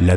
La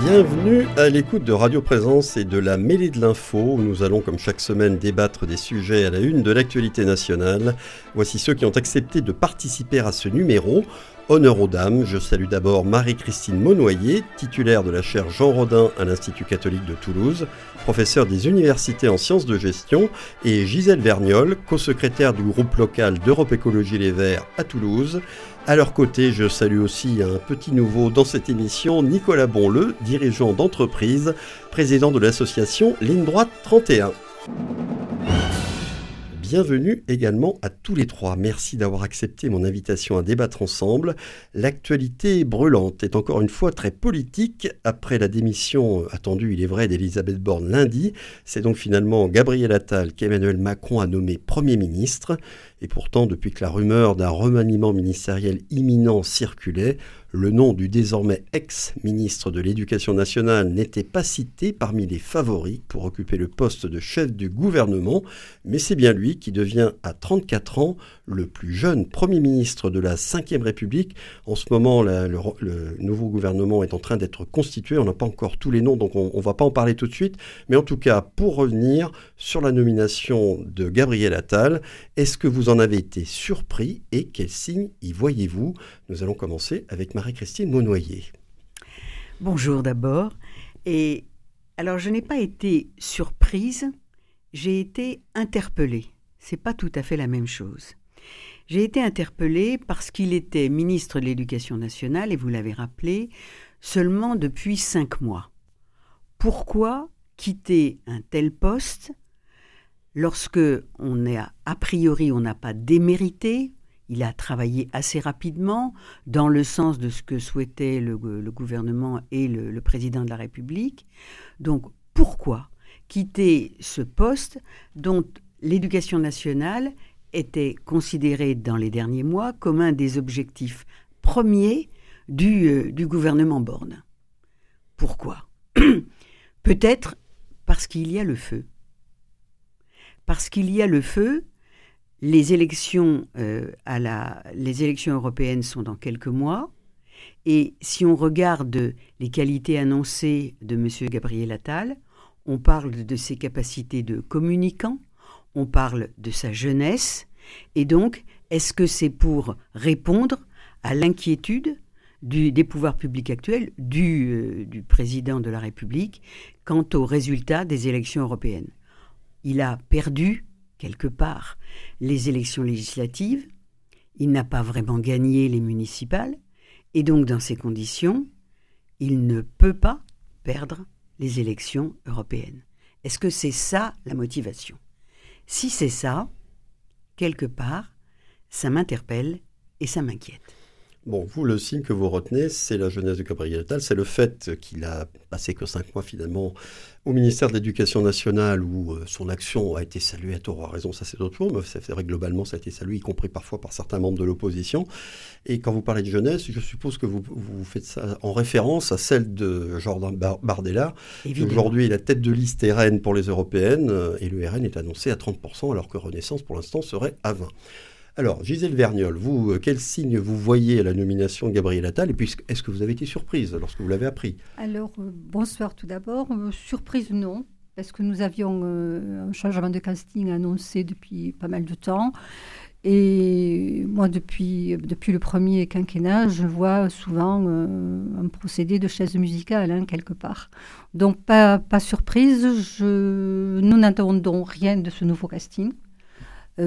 Bienvenue à l'écoute de Radio Présence et de la mêlée de l'info, où nous allons comme chaque semaine débattre des sujets à la une de l'actualité nationale. Voici ceux qui ont accepté de participer à ce numéro. Honneur aux dames, je salue d'abord Marie-Christine Monnoyer, titulaire de la chaire Jean Rodhain à l'Institut catholique de Toulouse, professeure des universités en sciences de gestion, et Gisèle Verniol, co-secrétaire du groupe local d'Europe Écologie Les Verts à Toulouse. À leur côté, je salue aussi un petit nouveau dans cette émission, Nicolas Bonleux, dirigeant d'entreprise, président de l'association Lignes Droites 31. Bienvenue également à tous les trois. Merci d'avoir accepté mon invitation à débattre ensemble. L'actualité brûlante est encore une fois très politique. Après la démission attendue, il est vrai, d'Elisabeth Borne lundi, c'est donc finalement Gabriel Attal qu'Emmanuel Macron a nommé Premier ministre. Et pourtant, depuis que la rumeur d'un remaniement ministériel imminent circulait, le nom du désormais ex-ministre de l'Éducation nationale n'était pas cité parmi les favoris pour occuper le poste de chef du gouvernement, mais c'est bien lui qui devient à 34 ans le plus jeune Premier ministre de la Ve République. En ce moment, le nouveau gouvernement est en train d'être constitué. On n'a pas encore tous les noms, donc on ne va pas en parler tout de suite. Mais en tout cas, pour revenir sur la nomination de Gabriel Attal, est-ce que vous en avez été surpris et quels signes y voyez-vous? Nous allons commencer avec Marie-Christine Monnoyer. Bonjour d'abord. Et alors, je n'ai pas été surprise, j'ai été interpellée. C'est pas tout à fait la même chose. J'ai été interpellée parce qu'il était ministre de l'Éducation nationale, et vous l'avez rappelé, seulement depuis 5 mois. Pourquoi quitter un tel poste lorsque on est a priori, on n'a pas démérité? Il a travaillé assez rapidement dans le sens de ce que souhaitait le gouvernement et le président de la République. Donc pourquoi quitter ce poste dont l'Éducation nationale était considérée dans les derniers mois comme un des objectifs premiers du gouvernement Borne? Pourquoi? Peut-être parce qu'il y a le feu. Parce qu'il y a le feu. Les élections européennes sont dans quelques mois. Et si on regarde les qualités annoncées de M. Gabriel Attal, on parle de ses capacités de communicant, on parle de sa jeunesse. Et donc, est-ce que c'est pour répondre à l'inquiétude des pouvoirs publics actuels du président de la République quant aux résultats des élections européennes? Il a perdu quelque part les élections législatives, il n'a pas vraiment gagné les municipales, et donc dans ces conditions, il ne peut pas perdre les élections européennes. Est-ce que c'est ça la motivation? Si c'est ça, quelque part, ça m'interpelle et ça m'inquiète. Bon, vous, le signe que vous retenez, c'est la jeunesse de Gabriel Attal, c'est le fait qu'il a passé que 5 mois finalement au ministère de l'Éducation nationale où son action a été saluée à tort, à raison, ça c'est autre chose, mais c'est vrai que globalement ça a été salué, y compris parfois par certains membres de l'opposition. Et quand vous parlez de jeunesse, je suppose que vous faites ça en référence à celle de Jordan Bardella. Aujourd'hui, la tête de liste RN pour les européennes et le RN est annoncé à 30%, alors que Renaissance pour l'instant serait à 20%. Alors, Gisèle Verniol, vous, quel signe vous voyez à la nomination de Gabriel Attal? Et puis, est-ce que vous avez été surprise lorsque vous l'avez appris? Alors, bonsoir tout d'abord. Surprise, non, parce que nous avions un changement de casting annoncé depuis pas mal de temps. Et moi, depuis le premier quinquennat, je vois souvent un procédé de chaise musicale, hein, quelque part. Donc, pas surprise. Nous n'attendons rien de ce nouveau casting.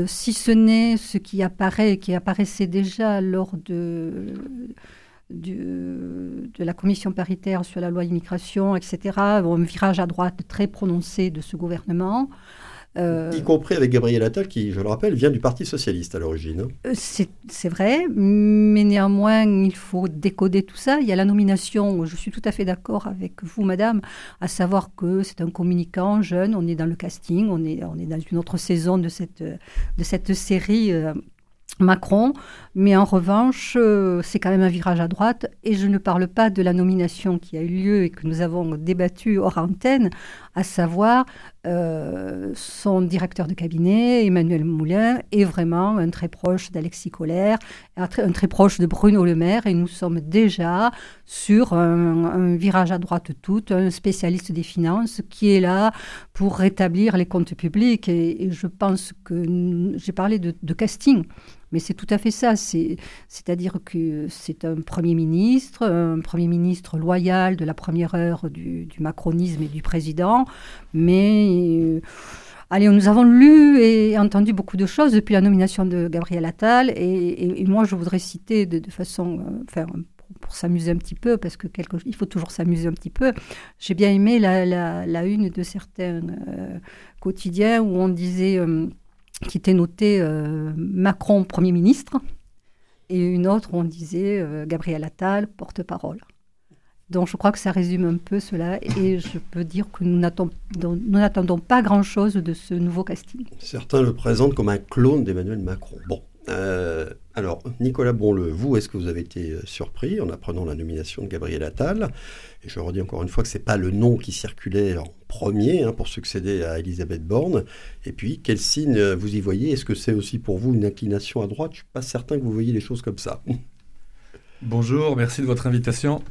Si ce n'est ce qui apparaît, qui apparaissait déjà lors de la commission paritaire sur la loi immigration, etc., un virage à droite très prononcé de ce gouvernement. Y compris avec Gabriel Attal, qui, je le rappelle, vient du Parti Socialiste à l'origine. C'est vrai, mais néanmoins, il faut décoder tout ça. Il y a la nomination, je suis tout à fait d'accord avec vous, madame, à savoir que c'est un communicant jeune, on est dans le casting, on est dans une autre saison de cette série Macron, mais en revanche, c'est quand même un virage à droite, et je ne parle pas de la nomination qui a eu lieu et que nous avons débattue hors antenne, à savoir son directeur de cabinet, Emmanuel Moulin, est vraiment un très proche d'Alexis Collère, un très proche de Bruno Le Maire, et nous sommes déjà sur un virage à droite toute, un spécialiste des finances qui est là pour rétablir les comptes publics, et je pense que j'ai parlé de casting. Mais c'est tout à fait ça, c'est-à-dire que c'est un Premier ministre loyal de la première heure du macronisme et du président, mais allez, nous avons lu et entendu beaucoup de choses depuis la nomination de Gabriel Attal, et moi je voudrais citer de façon, enfin, pour s'amuser un petit peu, parce que il faut toujours s'amuser un petit peu, j'ai bien aimé la une de certains quotidiens où on disait... qui était noté Macron Premier ministre, et une autre où on disait Gabriel Attal porte-parole. Donc je crois que ça résume un peu cela, et je peux dire que nous n'attendons pas grand-chose de ce nouveau casting. Certains le présentent comme un clone d'Emmanuel Macron. Bon, alors Nicolas Bonleux, vous, est-ce que vous avez été surpris en apprenant la nomination de Gabriel Attal? Et je redis encore une fois que ce n'est pas le nom qui circulait en premier, hein, pour succéder à Elisabeth Borne. Et puis, quel signe vous y voyez? Est-ce que c'est aussi pour vous une inclination à droite? Je ne suis pas certain que vous voyez les choses comme ça. Bonjour, merci de votre invitation.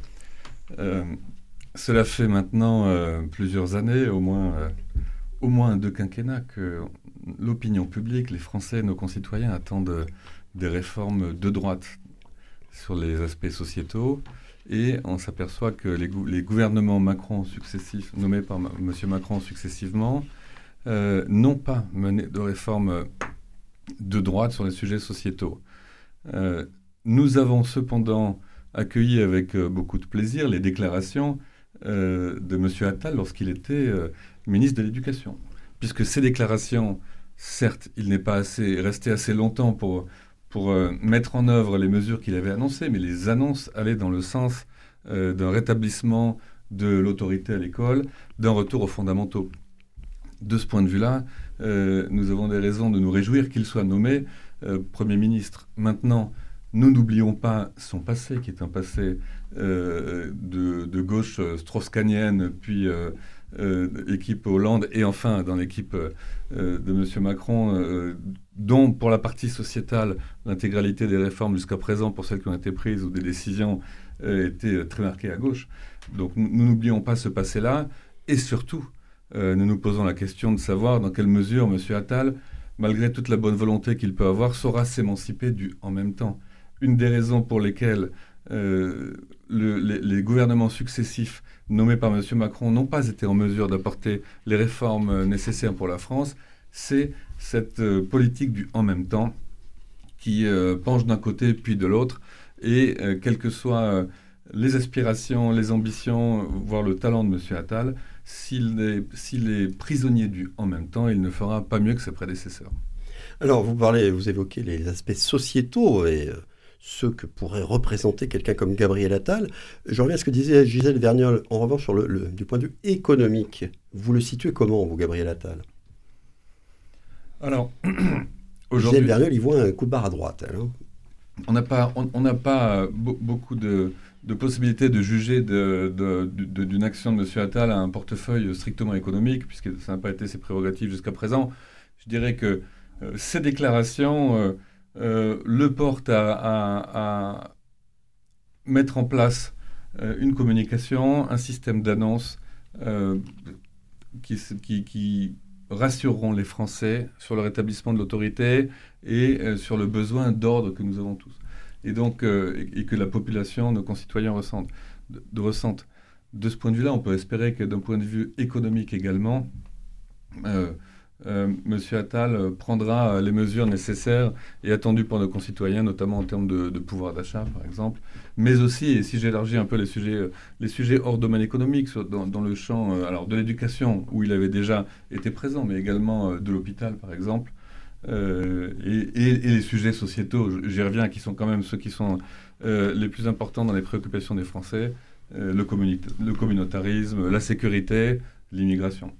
Cela fait maintenant plusieurs années, au moins 2 quinquennats, que l'opinion publique, les Français, nos concitoyens attendent des réformes de droite sur les aspects sociétaux. Et on s'aperçoit que les gouvernements Macron successifs, nommés par M. Macron successivement, n'ont pas mené de réformes de droite sur les sujets sociétaux. Nous avons cependant accueilli avec beaucoup de plaisir les déclarations de M. Attal lorsqu'il était ministre de l'Éducation. Puisque ces déclarations, certes, il n'est pas resté assez longtemps pour mettre en œuvre les mesures qu'il avait annoncées, mais les annonces allaient dans le sens d'un rétablissement de l'autorité à l'école, d'un retour aux fondamentaux. De ce point de vue-là, nous avons des raisons de nous réjouir qu'il soit nommé Premier ministre. Maintenant, nous n'oublions pas son passé, qui est un passé de gauche strauss-kahnienne, puis équipe Hollande, et enfin dans l'équipe de M. Macron, dont pour la partie sociétale, l'intégralité des réformes jusqu'à présent, pour celles qui ont été prises ou des décisions, étaient très marquées à gauche. Donc nous n'oublions pas ce passé-là, et surtout, nous nous posons la question de savoir dans quelle mesure M. Attal, malgré toute la bonne volonté qu'il peut avoir, saura s'émanciper du « en même temps ». Une des raisons pour lesquelles les gouvernements successifs nommés par M. Macron n'ont pas été en mesure d'apporter les réformes nécessaires pour la France, c'est cette politique du « en même temps » qui penche d'un côté puis de l'autre, et quelles que soient les aspirations, les ambitions, voire le talent de M. Attal, s'il est prisonnier du « en même temps », il ne fera pas mieux que ses prédécesseurs. Alors, vous évoquez les aspects sociétaux, et ce que pourrait représenter quelqu'un comme Gabriel Attal. Je reviens à ce que disait Gisèle Verniol. En revanche, sur du point de vue économique, vous le situez comment, vous, Gabriel Attal? Alors, aujourd'hui, Gisèle Verniol, il voit un coup de barre à droite. Alors. On n'a pas, beaucoup de possibilités de juger d'une action de M. Attal à un portefeuille strictement économique, puisque ça n'a pas été ses prérogatives jusqu'à présent. Je dirais que ces déclarations le portent à mettre en place une communication, un système d'annonces qui rassureront les Français sur le rétablissement de l'autorité et sur le besoin d'ordre que nous avons tous. Et donc, et que la population, nos concitoyens ressentent. De ce point de vue-là, on peut espérer que d'un point de vue économique également, M. Attal prendra les mesures nécessaires et attendues par nos concitoyens, notamment en termes de pouvoir d'achat, par exemple. Mais aussi, et si j'élargis un peu les sujets hors domaine économique, dans le champ de l'éducation, où il avait déjà été présent, mais également de l'hôpital, par exemple, et les sujets sociétaux, j'y reviens, qui sont quand même ceux qui sont les plus importants dans les préoccupations des Français, le communautarisme, la sécurité, l'immigration.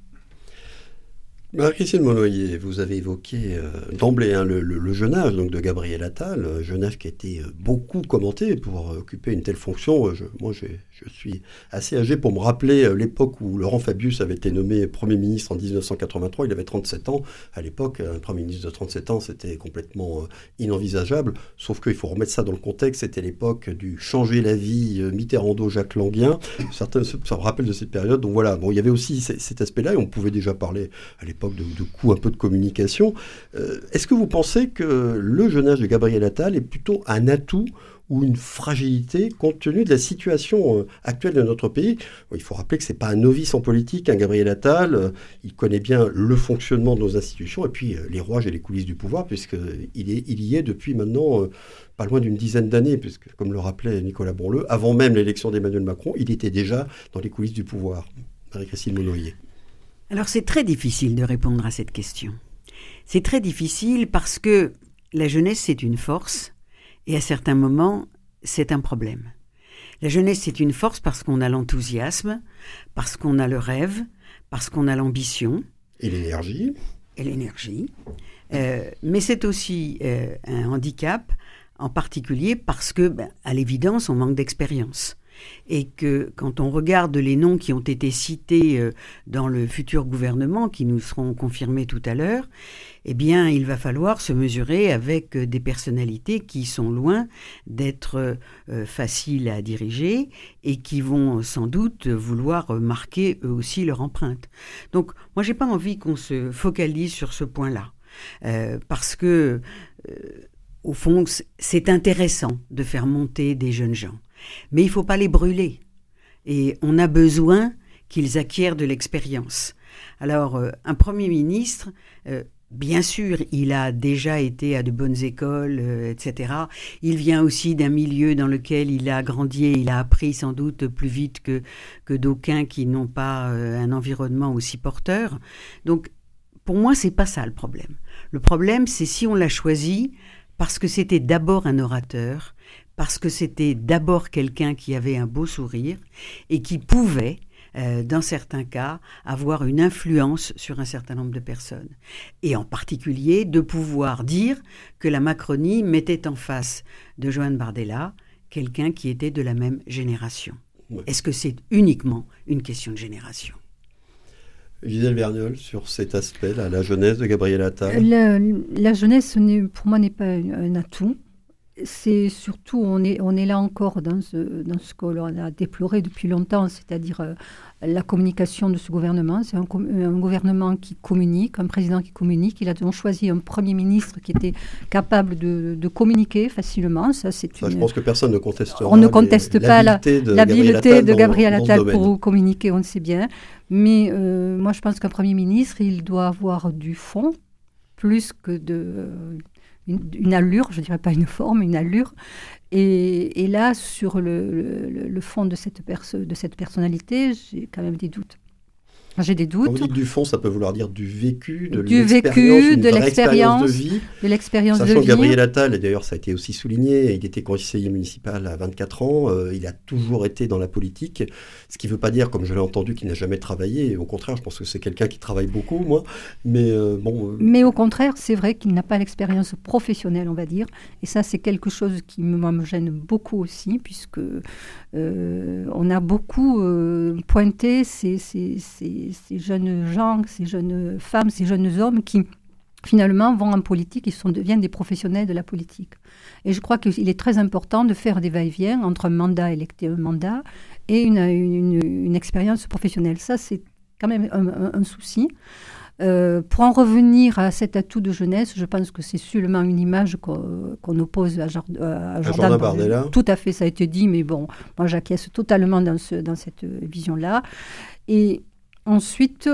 Marie-Christine Monnoyer, vous avez évoqué d'emblée le jeune âge donc, de Gabriel Attal, jeune âge qui a été beaucoup commenté pour occuper une telle fonction. Je suis assez âgé pour me rappeler l'époque où Laurent Fabius avait été nommé Premier ministre en 1983, il avait 37 ans. À l'époque, un Premier ministre de 37 ans, c'était complètement inenvisageable, sauf qu'il faut remettre ça dans le contexte, c'était l'époque du changer la vie Mitterrando-Jacques Languien. Certains se rappellent de cette période, donc voilà, bon, il y avait aussi cet aspect-là, et on pouvait déjà parler à l'époque de coups un peu de communication. Est-ce que vous pensez que le jeune âge de Gabriel Attal est plutôt un atout ou une fragilité compte tenu de la situation actuelle de notre pays? Il faut rappeler que ce n'est pas un novice en politique, Gabriel Attal. Il connaît bien le fonctionnement de nos institutions et puis les rouages et les coulisses du pouvoir, puisqu'il y est depuis maintenant pas loin d'une dizaine d'années, puisque, comme le rappelait Nicolas Bonleux, avant même l'élection d'Emmanuel Macron, il était déjà dans les coulisses du pouvoir. Marie-Christine Monnoyer. Alors c'est très difficile de répondre à cette question. C'est très difficile parce que la jeunesse c'est une force et à certains moments c'est un problème. La jeunesse c'est une force parce qu'on a l'enthousiasme, parce qu'on a le rêve, parce qu'on a l'ambition. Et l'énergie. Mais c'est aussi un handicap en particulier parce que, à l'évidence, on manque d'expérience. Et que quand on regarde les noms qui ont été cités dans le futur gouvernement, qui nous seront confirmés tout à l'heure, eh bien, il va falloir se mesurer avec des personnalités qui sont loin d'être faciles à diriger et qui vont sans doute vouloir marquer eux aussi leur empreinte. Donc, moi, j'ai pas envie qu'on se focalise sur ce point-là, parce que, au fond, c'est intéressant de faire monter des jeunes gens. Mais il ne faut pas les brûler. Et on a besoin qu'ils acquièrent de l'expérience. Alors, un Premier ministre, bien sûr, il a déjà été à de bonnes écoles, etc. Il vient aussi d'un milieu dans lequel il a grandi et il a appris sans doute plus vite que d'aucuns qui n'ont pas un environnement aussi porteur. Donc, pour moi, ce n'est pas ça le problème. Le problème, c'est si on l'a choisi parce que c'était d'abord un orateur, parce que c'était d'abord quelqu'un qui avait un beau sourire et qui pouvait, dans certains cas, avoir une influence sur un certain nombre de personnes. Et en particulier, de pouvoir dire que la Macronie mettait en face de Joanne Bardella quelqu'un qui était de la même génération. Ouais. Est-ce que c'est uniquement une question de génération ? Gisèle Verniol, sur cet aspect-là, la jeunesse de Gabriel Attal. La jeunesse, pour moi, n'est pas un atout. C'est surtout, on est là encore dans ce qu'on a déploré depuis longtemps, c'est-à-dire la communication de ce gouvernement. C'est un gouvernement qui communique, un président qui communique. Il a donc choisi un Premier ministre qui était capable de communiquer facilement. Je pense que personne ne contestera. On ne conteste pas l'habileté de Gabriel Attal pour communiquer, on le sait bien. Mais moi, je pense qu'un Premier ministre, il doit avoir du fond plus que une allure, je ne dirais pas une forme, une allure. Et là, sur le fond de cette personnalité, j'ai quand même des doutes. J'ai des doutes. Quand vous dites du fond, ça peut vouloir dire du vécu, de l'expérience de vie. De l'expérience de vie. Sachant que Gabriel Attal, et d'ailleurs ça a été aussi souligné, il était conseiller municipal à 24 ans, il a toujours été dans la politique, ce qui ne veut pas dire, comme je l'ai entendu, qu'il n'a jamais travaillé. Au contraire, je pense que c'est quelqu'un qui travaille beaucoup, moi. Mais au contraire, c'est vrai qu'il n'a pas l'expérience professionnelle, on va dire. Et ça, c'est quelque chose qui moi, me gêne beaucoup aussi, puisque on a beaucoup pointé ces jeunes gens, ces jeunes femmes, ces jeunes hommes qui, finalement, vont en politique et deviennent des professionnels de la politique. Et je crois qu'il est très important de faire des va-et-vient entre un mandat électif, un mandat et une expérience professionnelle. Ça, c'est quand même un souci. Pour en revenir à cet atout de jeunesse, je pense que c'est seulement une image qu'on oppose à Jordan Bardella. Tout à fait, ça a été dit, mais bon, moi j'acquiesce totalement dans cette vision-là. Et ensuite,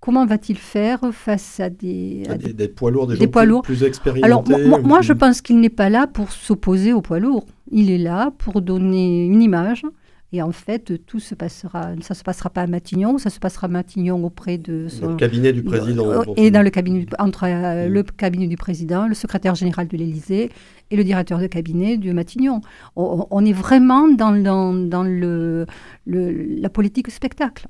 comment va-t-il faire face à des poids lourds, des gens plus expérimentés? Alors, moi, je pense qu'il n'est pas là pour s'opposer aux poids lourds. Il est là pour donner une image. Et en fait, tout se passera, ça ne se passera pas à Matignon, ça se passera à Matignon auprès de... Dans le cabinet du président. Et dans le cabinet, entre le cabinet du président, le secrétaire général de l'Élysée et le directeur de cabinet de Matignon. On est vraiment dans la politique spectacle.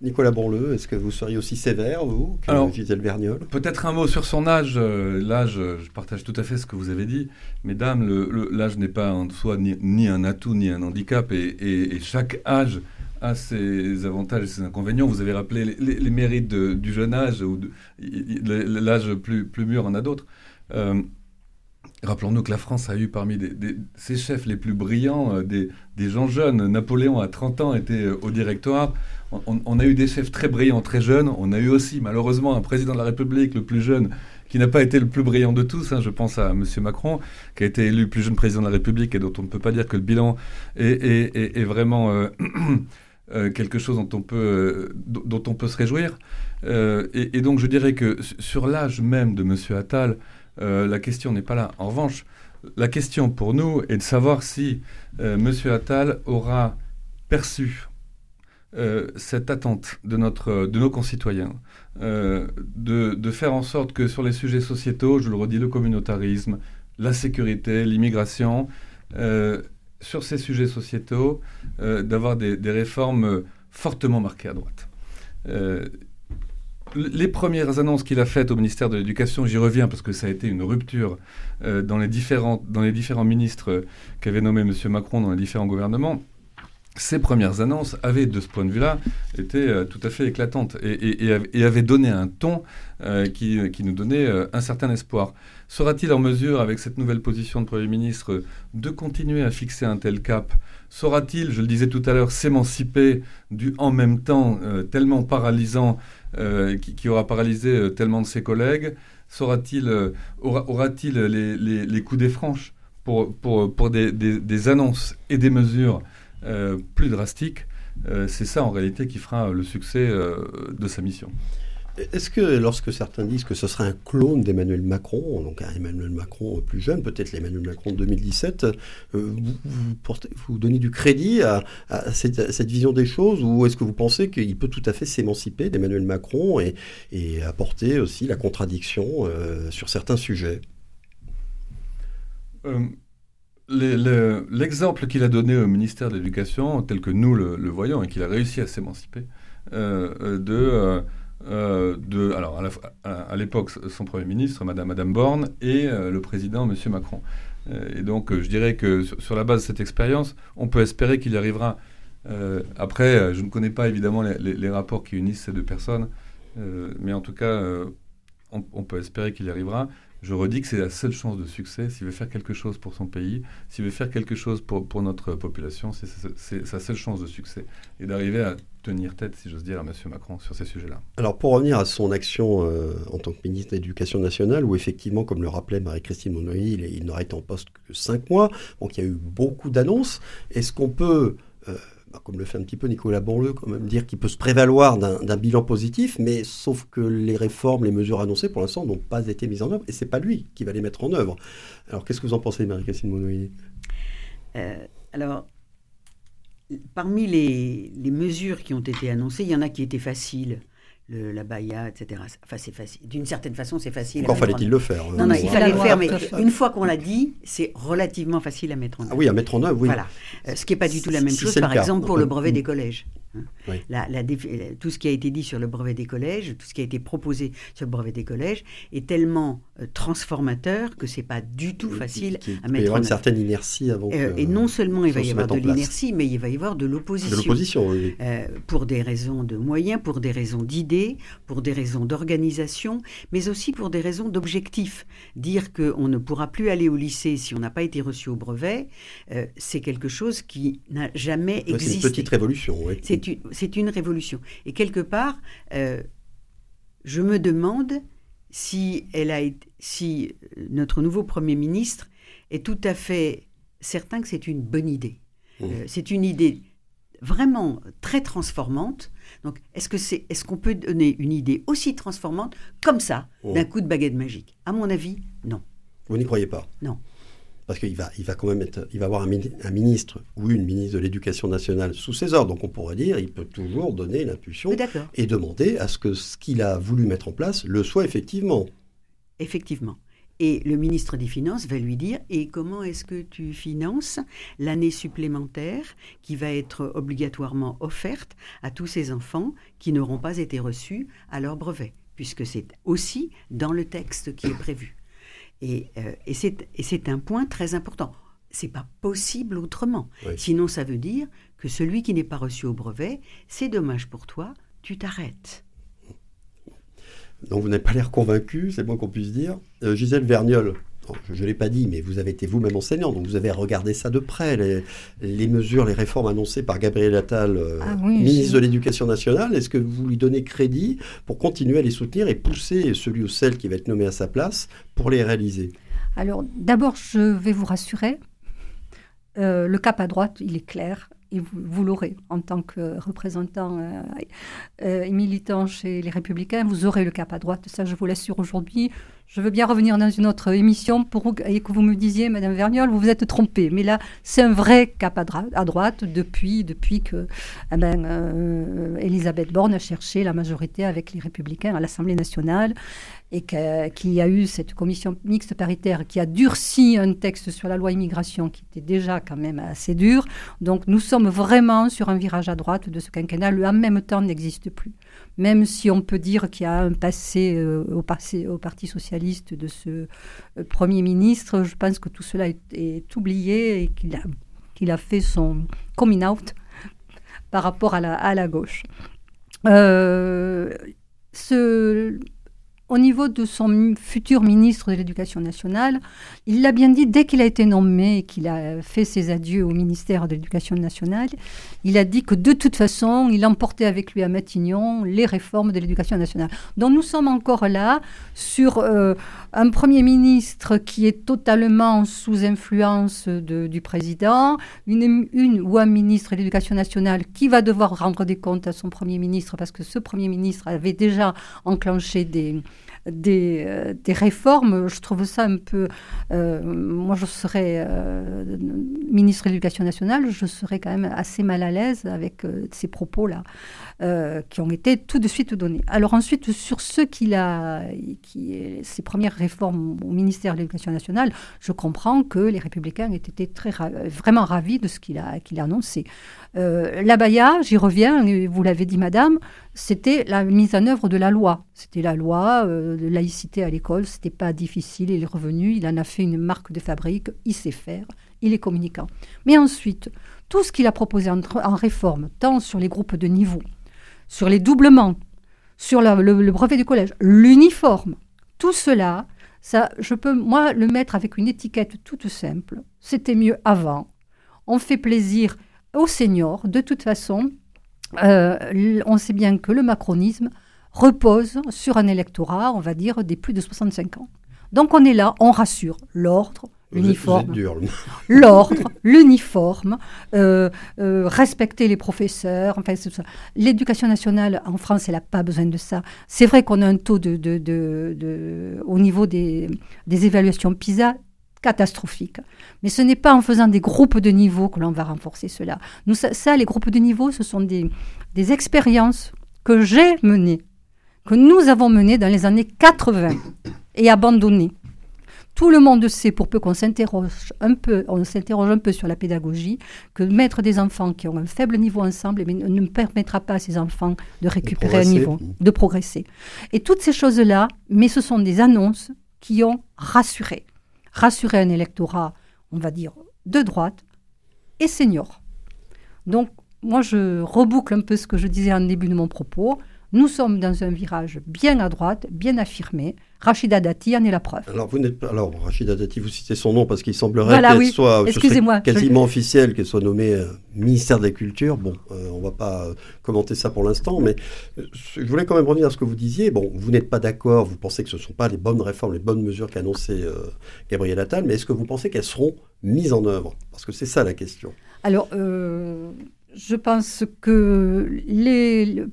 Nicolas Bonleux, est-ce que vous seriez aussi sévère, vous, que Gisèle Verniol? Peut-être un mot sur son âge. Là, je partage tout à fait ce que vous avez dit. Mesdames, l'âge n'est pas en soi ni un atout, ni un handicap. Et chaque âge a ses avantages et ses inconvénients. Vous avez rappelé les mérites du jeune âge, ou l'âge plus mûr en a d'autres. Rappelons-nous que la France a eu parmi ses chefs les plus brillants des gens jeunes. Napoléon, à 30 ans, était au directoire. On a eu des chefs très brillants, très jeunes. On a eu aussi, malheureusement, un président de la République, le plus jeune, qui n'a pas été le plus brillant de tous. Je pense à M. Macron, qui a été élu plus jeune président de la République et dont on ne peut pas dire que le bilan est vraiment quelque chose dont on peut se réjouir. Et donc, je dirais que sur l'âge même de M. Attal, la question n'est pas là. En revanche, la question pour nous est de savoir si M. Attal aura perçu cette attente de nos concitoyens, de faire en sorte que sur les sujets sociétaux, je le redis, le communautarisme, la sécurité, l'immigration, sur ces sujets sociétaux, d'avoir des réformes fortement marquées à droite. Les premières annonces qu'il a faites au ministère de l'Éducation, j'y reviens parce que ça a été une rupture dans les différents ministres qu'avait nommé M. Macron dans les différents gouvernements, ces premières annonces avaient, de ce point de vue-là, été tout à fait éclatantes et avaient donné un ton qui nous donnait un certain espoir. Sera-t-il en mesure, avec cette nouvelle position de Premier ministre, de continuer à fixer un tel cap ? Saura-t-il, je le disais tout à l'heure, s'émanciper du « en même temps » tellement paralysant qui aura paralysé tellement de ses collègues ? Aura-t-il les coudées franches pour des annonces et des mesures plus drastiques? C'est ça en réalité qui fera le succès de sa mission. Est-ce que lorsque certains disent que ce sera un clone d'Emmanuel Macron, donc un Emmanuel Macron plus jeune, peut-être l'Emmanuel Macron de 2017, vous donnez du crédit à cette vision des choses, ou est-ce que vous pensez qu'il peut tout à fait s'émanciper d'Emmanuel Macron et apporter aussi la contradiction sur certains sujets? L'exemple qu'il a donné au ministère de l'Éducation, tel que nous le voyons, et qu'il a réussi à s'émanciper alors à l'époque, son Premier ministre, Madame Borne, et le président, Monsieur Macron. Et donc, je dirais que sur la base de cette expérience, on peut espérer qu'il y arrivera. Après, je ne connais pas évidemment les rapports qui unissent ces deux personnes, mais en tout cas, on peut espérer qu'il y arrivera. Je redis que c'est la seule chance de succès. S'il veut faire quelque chose pour son pays, s'il veut faire quelque chose pour notre population, c'est sa seule chance de succès. Et d'arriver à tenir tête, si j'ose dire, à M. Macron sur ces sujets-là. Alors, pour revenir à son action en tant que ministre de l'Éducation nationale, où effectivement, comme le rappelait Marie-Christine Monnoyer, il n'aurait été en poste que 5 mois. Donc, il y a eu beaucoup d'annonces. Est-ce qu'on peut... comme le fait un petit peu Nicolas Bonleux, quand même, dire qu'il peut se prévaloir d'un bilan positif, mais sauf que les réformes, les mesures annoncées, pour l'instant, n'ont pas été mises en œuvre, et ce n'est pas lui qui va les mettre en œuvre. Alors, qu'est-ce que vous en pensez, Marie-Christine Monnoyer ? Alors, Parmi les mesures qui ont été annoncées, il y en a qui étaient faciles. La baïa, etc. Enfin, c'est facile. D'une certaine façon, c'est facile. Encore fallait-il le faire. Non, il fallait le faire, mais une fois qu'on l'a dit, c'est relativement facile à mettre en œuvre. Ah oui, à mettre en œuvre, oui. Voilà. Ce qui n'est pas du tout la même chose, par exemple, pour le brevet des collèges. Oui. Tout ce qui a été dit sur le brevet des collèges, tout ce qui a été proposé sur le brevet des collèges est tellement transformateur que ce n'est pas du tout facile à mettre en œuvre. Il va y avoir une certaine inertie avant que... Et non seulement il va y avoir de l'inertie, mais il va y avoir de l'opposition. De l'opposition, oui. Pour des raisons de moyens, pour des raisons d'idées, pour des raisons d'organisation, mais aussi pour des raisons d'objectifs. Dire qu'on ne pourra plus aller au lycée si on n'a pas été reçu au brevet, c'est quelque chose qui n'a jamais existé. C'est une petite révolution, oui. C'est une révolution. Et quelque part, je me demande si notre nouveau Premier ministre est tout à fait certain que c'est une bonne idée. Mmh. C'est une idée vraiment très transformante. Donc, est-ce qu'on peut donner une idée aussi transformante comme ça, d'un coup de baguette magique? À mon avis, non. Vous n'y croyez pas? Non. Parce qu'il va quand même il va avoir un ministre ou une ministre de l'Éducation nationale sous ses ordres. Donc on pourrait dire il peut toujours donner l'impulsion et demander à ce que ce qu'il a voulu mettre en place le soit effectivement. Effectivement. Et le ministre des Finances va lui dire « Et comment est-ce que tu finances l'année supplémentaire qui va être obligatoirement offerte à tous ces enfants qui n'auront pas été reçus à leur brevet ?» Puisque c'est aussi dans le texte qui est prévu. Et c'est un point très important. C'est pas possible autrement. Oui. Sinon, ça veut dire que celui qui n'est pas reçu au brevet, c'est dommage pour toi, tu t'arrêtes. Donc vous n'avez pas l'air convaincu, c'est le moins qu'on puisse dire. Gisèle Verniol, je ne l'ai pas dit, mais vous avez été vous-même enseignant, donc vous avez regardé ça de près, les mesures, les réformes annoncées par Gabriel Attal, ministre de l'Éducation nationale. Est-ce que vous lui donnez crédit pour continuer à les soutenir et pousser celui ou celle qui va être nommé à sa place pour les réaliser? Alors, d'abord, je vais vous rassurer. Le cap à droite, il est clair. Et vous l'aurez en tant que représentant et militant chez les Républicains, vous aurez le cap à droite, ça je vous l'assure aujourd'hui. Je veux bien revenir dans une autre émission et que vous me disiez, Madame Verniol, vous vous êtes trompée. Mais là, c'est un vrai cap à droite depuis que Elisabeth Borne a cherché la majorité avec les Républicains à l'Assemblée nationale et qu'il y a eu cette commission mixte paritaire qui a durci un texte sur la loi immigration qui était déjà quand même assez dur. Donc nous sommes vraiment sur un virage à droite de ce quinquennat. Le « en même temps » n'existe plus. Même si on peut dire qu'il y a un passé au Parti socialiste de ce Premier ministre, je pense que tout cela est oublié et qu'il a fait son coming out par rapport à la gauche. Au niveau de son futur ministre de l'Éducation nationale, il l'a bien dit dès qu'il a été nommé et qu'il a fait ses adieux au ministère de l'Éducation nationale, il a dit que de toute façon, il emportait avec lui à Matignon les réformes de l'Éducation nationale. Donc nous sommes encore là sur un Premier ministre qui est totalement sous influence du président, une ou un ministre de l'Éducation nationale qui va devoir rendre des comptes à son Premier ministre parce que ce Premier ministre avait déjà enclenché des réformes. Je trouve ça un peu... moi, je serais ministre de l'Éducation nationale, je serais quand même assez mal à l'aise avec ces propos-là qui ont été tout de suite donnés. Alors ensuite, sur ces premières réformes au ministère de l'Éducation nationale, je comprends que les Républicains étaient vraiment ravis de ce qu'il a annoncé. La baïa, j'y reviens, vous l'avez dit, madame, c'était la mise en œuvre de la loi. C'était la loi de laïcité à l'école, c'était pas difficile, il est revenu, il en a fait une marque de fabrique, il sait faire, il est communicant. Mais ensuite, tout ce qu'il a proposé en réforme, tant sur les groupes de niveau, sur les doublements, sur le brevet du collège, l'uniforme, tout cela, ça, je peux, moi, le mettre avec une étiquette toute simple. C'était mieux avant. On fait plaisir aux seniors, de toute façon. On sait bien que le macronisme repose sur un électorat, on va dire, des plus de 65 ans. Donc on est là, on rassure l'ordre, l'uniforme, respecter les professeurs, enfin c'est tout ça. L'éducation nationale en France, elle n'a pas besoin de ça. C'est vrai qu'on a un taux au niveau des évaluations PISA catastrophique. Mais ce n'est pas en faisant des groupes de niveau que l'on va renforcer cela. Nous, les groupes de niveau, ce sont des expériences que j'ai menées, que nous avons menées dans les années 80 et abandonnées. Tout le monde sait, pour peu qu'on s'interroge un peu, sur la pédagogie, que mettre des enfants qui ont un faible niveau ensemble ne permettra pas à ces enfants de récupérer un niveau, de progresser. Et toutes ces choses-là, mais ce sont des annonces qui ont rassuré un électorat, on va dire, de droite et senior. Donc, moi, je reboucle un peu ce que je disais en début de mon propos. Nous sommes dans un virage bien à droite, bien affirmé. Rachida Dati en est la preuve. Alors, Rachida Dati, vous citez son nom parce qu'il semblerait qu'elle soit quasiment officielle, qu'elle soit nommée ministère de la Culture. Bon, on ne va pas commenter ça pour l'instant, mais je voulais quand même revenir à ce que vous disiez. Bon, vous n'êtes pas d'accord, vous pensez que ce ne sont pas les bonnes réformes, les bonnes mesures qu'a annoncées Gabriel Attal, mais est-ce que vous pensez qu'elles seront mises en œuvre? Parce que c'est ça la question. Alors... Je pense que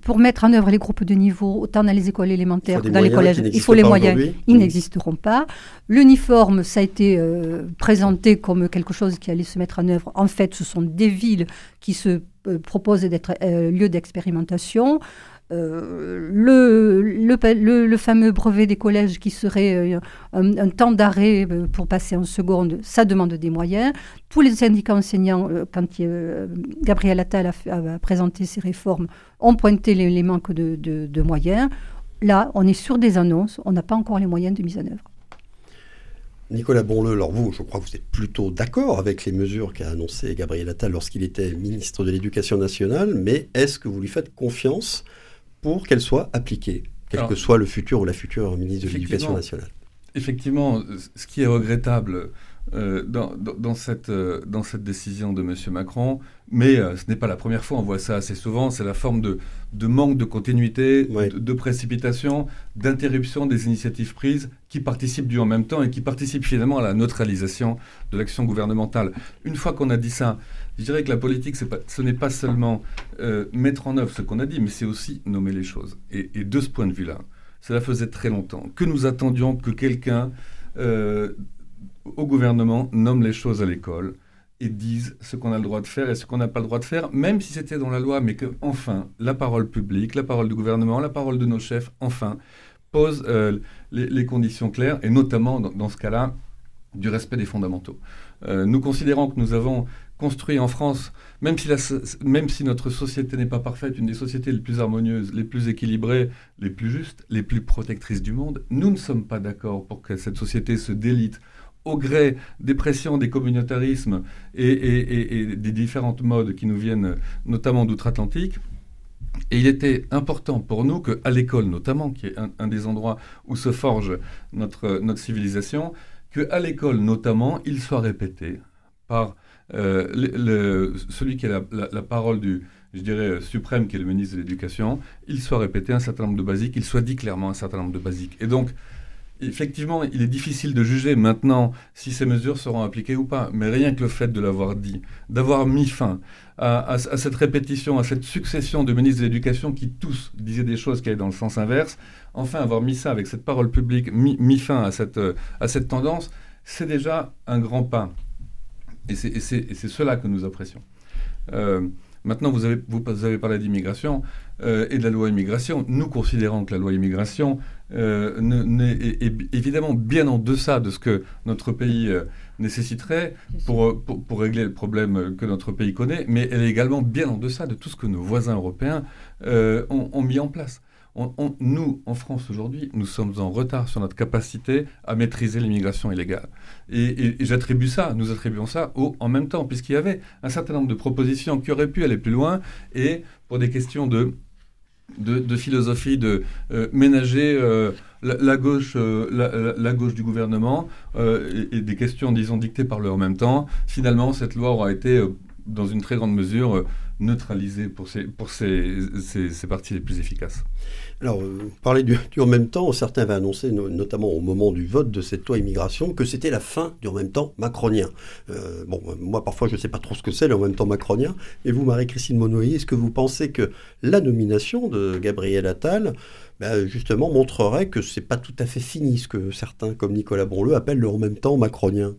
pour mettre en œuvre les groupes de niveau, autant dans les écoles élémentaires que dans les collèges, il faut les moyens. Ils n'existeront pas. L'uniforme, ça a été présenté comme quelque chose qui allait se mettre en œuvre. En fait, ce sont des villes qui se proposent d'être lieu d'expérimentation. Le fameux brevet des collèges qui serait un temps d'arrêt pour passer en seconde, ça demande des moyens. Tous les syndicats enseignants, quand Gabriel Attal a présenté ses réformes, ont pointé les manques de moyens. Là, on est sur des annonces, on n'a pas encore les moyens de mise en œuvre. Nicolas Bonleux, alors vous, je crois que vous êtes plutôt d'accord avec les mesures qu'a annoncées Gabriel Attal lorsqu'il était ministre de l'Éducation nationale, mais est-ce que vous lui faites confiance pour qu'elle soit appliquée, que soit le futur ou la future ministre de l'Éducation nationale? Effectivement, ce qui est regrettable dans cette décision de M. Macron, mais ce n'est pas la première fois, on voit ça assez souvent, c'est la forme de manque de continuité, de précipitation, d'interruption des initiatives prises qui participent du en même temps et qui participent finalement à la neutralisation de l'action gouvernementale. Une fois qu'on a dit ça, je dirais que la politique, ce n'est pas seulement mettre en œuvre ce qu'on a dit, mais c'est aussi nommer les choses. Et de ce point de vue-là, cela faisait très longtemps que nous attendions que quelqu'un au gouvernement nomme les choses à l'école et dise ce qu'on a le droit de faire et ce qu'on n'a pas le droit de faire, même si c'était dans la loi, mais que, enfin, la parole publique, la parole du gouvernement, la parole de nos chefs, enfin, pose les conditions claires, et notamment, dans ce cas-là, du respect des fondamentaux. Nous considérons que nous avons construit en France, même si notre société n'est pas parfaite, une des sociétés les plus harmonieuses, les plus équilibrées, les plus justes, les plus protectrices du monde, nous ne sommes pas d'accord pour que cette société se délite au gré des pressions, des communautarismes et des différentes modes qui nous viennent notamment d'outre-Atlantique. Et il était important pour nous qu'à l'école notamment, qui est un des endroits où se forge notre civilisation, qu'à l'école notamment, il soit répété par celui qui a la parole suprême, qui est le ministre de l'Éducation, il soit répété un certain nombre de basiques, il soit dit clairement un certain nombre de basiques. Et donc, effectivement, il est difficile de juger maintenant si ces mesures seront appliquées ou pas, mais rien que le fait de l'avoir dit, d'avoir mis fin à cette répétition, à cette succession de ministres de l'Éducation qui tous disaient des choses qui allaient dans le sens inverse, enfin avoir mis ça avec cette parole publique, mis fin à cette tendance, c'est déjà un grand pas. Et c'est cela que nous apprécions. Maintenant, vous avez parlé d'immigration et de la loi immigration. Nous considérons que la loi immigration est évidemment bien en deçà de ce que notre pays nécessiterait pour régler le problème que notre pays connaît, mais elle est également bien en deçà de tout ce que nos voisins européens ont mis en place. Nous, en France aujourd'hui, nous sommes en retard sur notre capacité à maîtriser l'immigration illégale. Et j'attribue ça, nous attribuons ça en même temps, puisqu'il y avait un certain nombre de propositions qui auraient pu aller plus loin, et pour des questions de philosophie, de ménager la gauche du gouvernement, et des questions, disons, dictées par le en même temps, finalement, cette loi aura été, dans une très grande mesure, neutralisée pour ces parties les plus efficaces. Alors, parler du en même temps, certains avaient annoncé, notamment au moment du vote de cette loi immigration, que c'était la fin du en même temps macronien. Bon, moi, parfois, je ne sais pas trop ce que c'est, le en même temps macronien. Et vous, Marie-Christine Monnoyer, est-ce que vous pensez que la nomination de Gabriel Attal, justement, montrerait que ce n'est pas tout à fait fini, ce que certains, comme Nicolas Bonleux, appellent le en même temps macronien?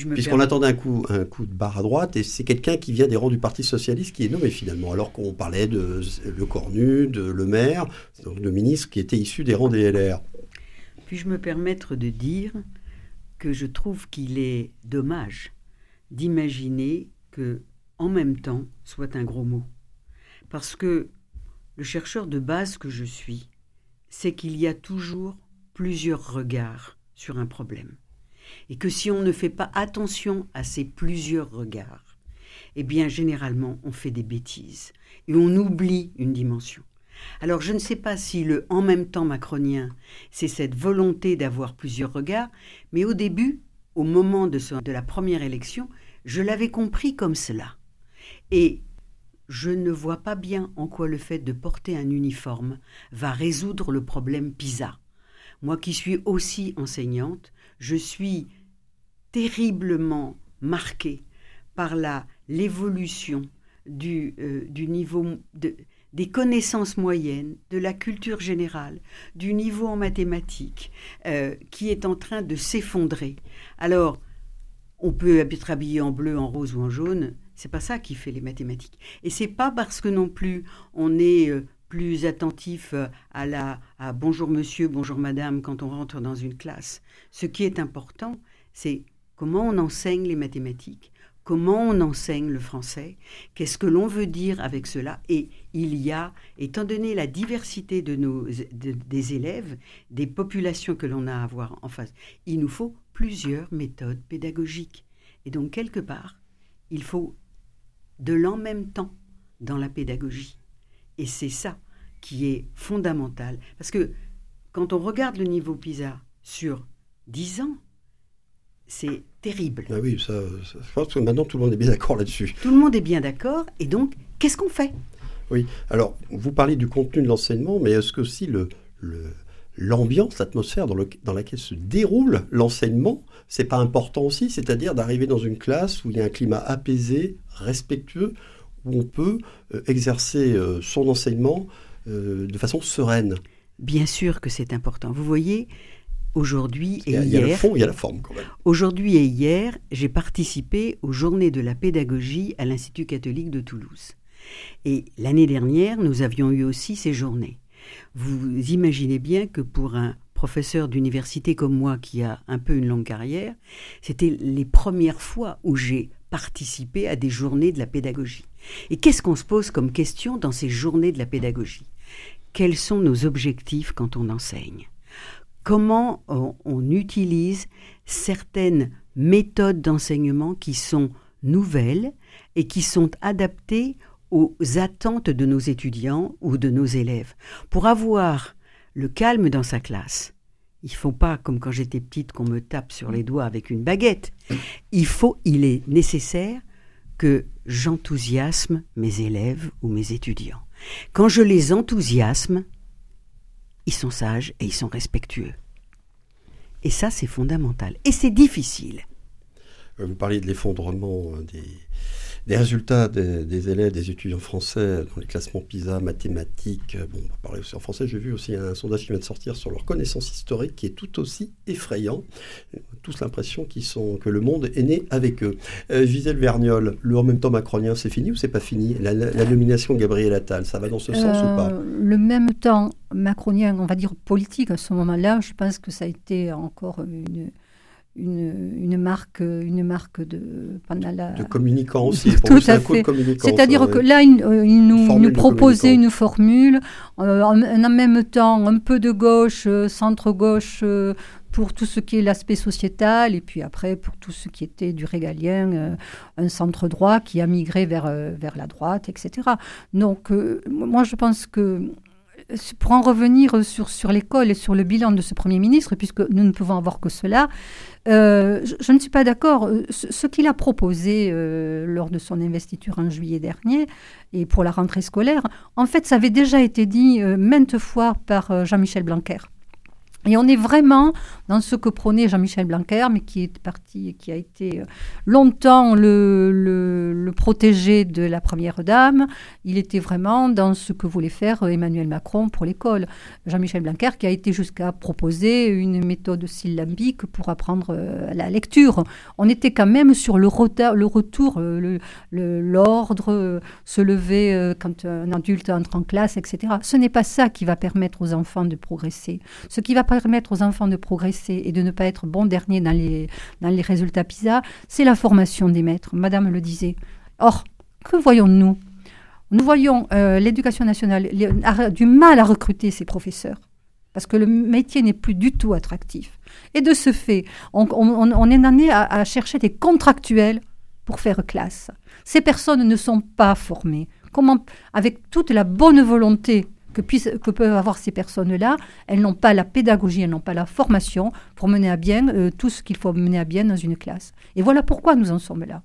Puisqu'on attendait un coup de barre à droite, et c'est quelqu'un qui vient des rangs du Parti Socialiste qui est nommé finalement, alors qu'on parlait de Le Cornu, de Le Maire, donc de ministres qui étaient issus des rangs des LR. Puis-je me permettre de dire que je trouve qu'il est dommage d'imaginer que « en même temps » soit un gros mot. Parce que le chercheur de base que je suis, c'est qu'il y a toujours plusieurs regards sur un problème. Et que si on ne fait pas attention à ces plusieurs regards, eh bien, généralement, on fait des bêtises et on oublie une dimension. Alors, je ne sais pas si le « en même temps » macronien, c'est cette volonté d'avoir plusieurs regards, mais au début, au moment de la première élection, je l'avais compris comme cela. Et je ne vois pas bien en quoi le fait de porter un uniforme va résoudre le problème PISA. Moi qui suis aussi enseignante, je suis terriblement marquée par l'évolution du niveau des connaissances moyennes, de la culture générale, du niveau en mathématiques, qui est en train de s'effondrer. Alors, on peut être habillé en bleu, en rose ou en jaune, c'est pas ça qui fait les mathématiques. Et c'est pas parce que non plus on est plus attentif à bonjour monsieur, bonjour madame quand on rentre dans une classe. Ce qui est important, c'est comment on enseigne les mathématiques, comment on enseigne le français, qu'est-ce que l'on veut dire avec cela. Et il y a, étant donné la diversité des élèves, des populations que l'on a à voir en face, il nous faut plusieurs méthodes pédagogiques. Et donc, quelque part, il faut de l'en même temps dans la pédagogie. Et c'est ça qui est fondamental. Parce que quand on regarde le niveau PISA sur 10 ans, c'est terrible. Ah oui, ça, je pense que maintenant, tout le monde est bien d'accord là-dessus. Tout le monde est bien d'accord. Et donc, qu'est-ce qu'on fait? Oui. Alors, vous parlez du contenu de l'enseignement, mais est-ce que si l'ambiance, l'atmosphère dans laquelle se déroule l'enseignement, c'est pas important aussi, c'est-à-dire d'arriver dans une classe où il y a un climat apaisé, respectueux, où on peut exercer son enseignement de façon sereine. Bien sûr que c'est important. Vous voyez, aujourd'hui et hier... Il y a le fond, il y a la forme quand même. Aujourd'hui et hier, j'ai participé aux Journées de la pédagogie à l'Institut catholique de Toulouse. Et l'année dernière, nous avions eu aussi ces journées. Vous imaginez bien que pour un professeur d'université comme moi, qui a un peu une longue carrière, c'était les premières fois où j'ai participé à des journées de la pédagogie. Et qu'est-ce qu'on se pose comme question dans ces journées de la pédagogie? Quels sont nos objectifs quand on enseigne? Comment on utilise certaines méthodes d'enseignement qui sont nouvelles et qui sont adaptées aux attentes de nos étudiants ou de nos élèves. Pour avoir le calme dans sa classe, il ne faut pas, comme quand j'étais petite, qu'on me tape sur les doigts avec une baguette. Il est nécessaire que j'enthousiasme mes élèves ou mes étudiants. Quand je les enthousiasme, ils sont sages et ils sont respectueux. Et ça, c'est fondamental. Et c'est difficile. Vous parliez de l'effondrement des résultats des élèves, des étudiants français dans les classements PISA, mathématiques. Bon, on va parler aussi en français. J'ai vu aussi un sondage qui vient de sortir sur leur connaissance historique qui est tout aussi effrayant. Tous l'impression que le monde est né avec eux. Gisèle Verniol, le en même temps macronien, c'est fini ou c'est pas fini? La nomination de Gabriel Attal, ça va dans ce sens ou pas? Le même temps macronien, on va dire politique à ce moment-là, je pense que ça a été encore une marque de pendant la de communicant aussi pour tout à fait. C'est-à-dire que là il nous proposait une formule en même temps un peu de gauche, centre-gauche pour tout ce qui est l'aspect sociétal et puis après pour tout ce qui était du régalien, un centre-droit qui a migré vers la droite, etc. Donc moi je pense que pour en revenir sur l'école et sur le bilan de ce Premier ministre, puisque nous ne pouvons avoir que cela, je ne suis pas d'accord. Ce qu'il a proposé lors de son investiture en juillet dernier, et pour la rentrée scolaire, en fait, ça avait déjà été dit maintes fois par Jean-Michel Blanquer. Et on est vraiment dans ce que prônait Jean-Michel Blanquer, mais qui est parti et qui a été longtemps le protégé de la Première Dame. Il était vraiment dans ce que voulait faire Emmanuel Macron pour l'école. Jean-Michel Blanquer qui a été jusqu'à proposer une méthode syllabique pour apprendre la lecture. On était quand même sur le retour, l'ordre, se lever quand un adulte entre en classe, etc. Ce n'est pas ça qui va permettre aux enfants de progresser. Ce qui va permettre aux enfants de progresser et de ne pas être bon dernier dans les résultats PISA, c'est la formation des maîtres. Madame le disait. Or, que voyons-nous? Nous voyons l'éducation nationale du mal à recruter ses professeurs, parce que le métier n'est plus du tout attractif. Et de ce fait, on est amené à chercher des contractuels pour faire classe. Ces personnes ne sont pas formées. Comment, avec toute la bonne volonté que peuvent avoir ces personnes-là, elles n'ont pas la pédagogie, elles n'ont pas la formation pour mener à bien tout ce qu'il faut mener à bien dans une classe. Et voilà pourquoi nous en sommes là.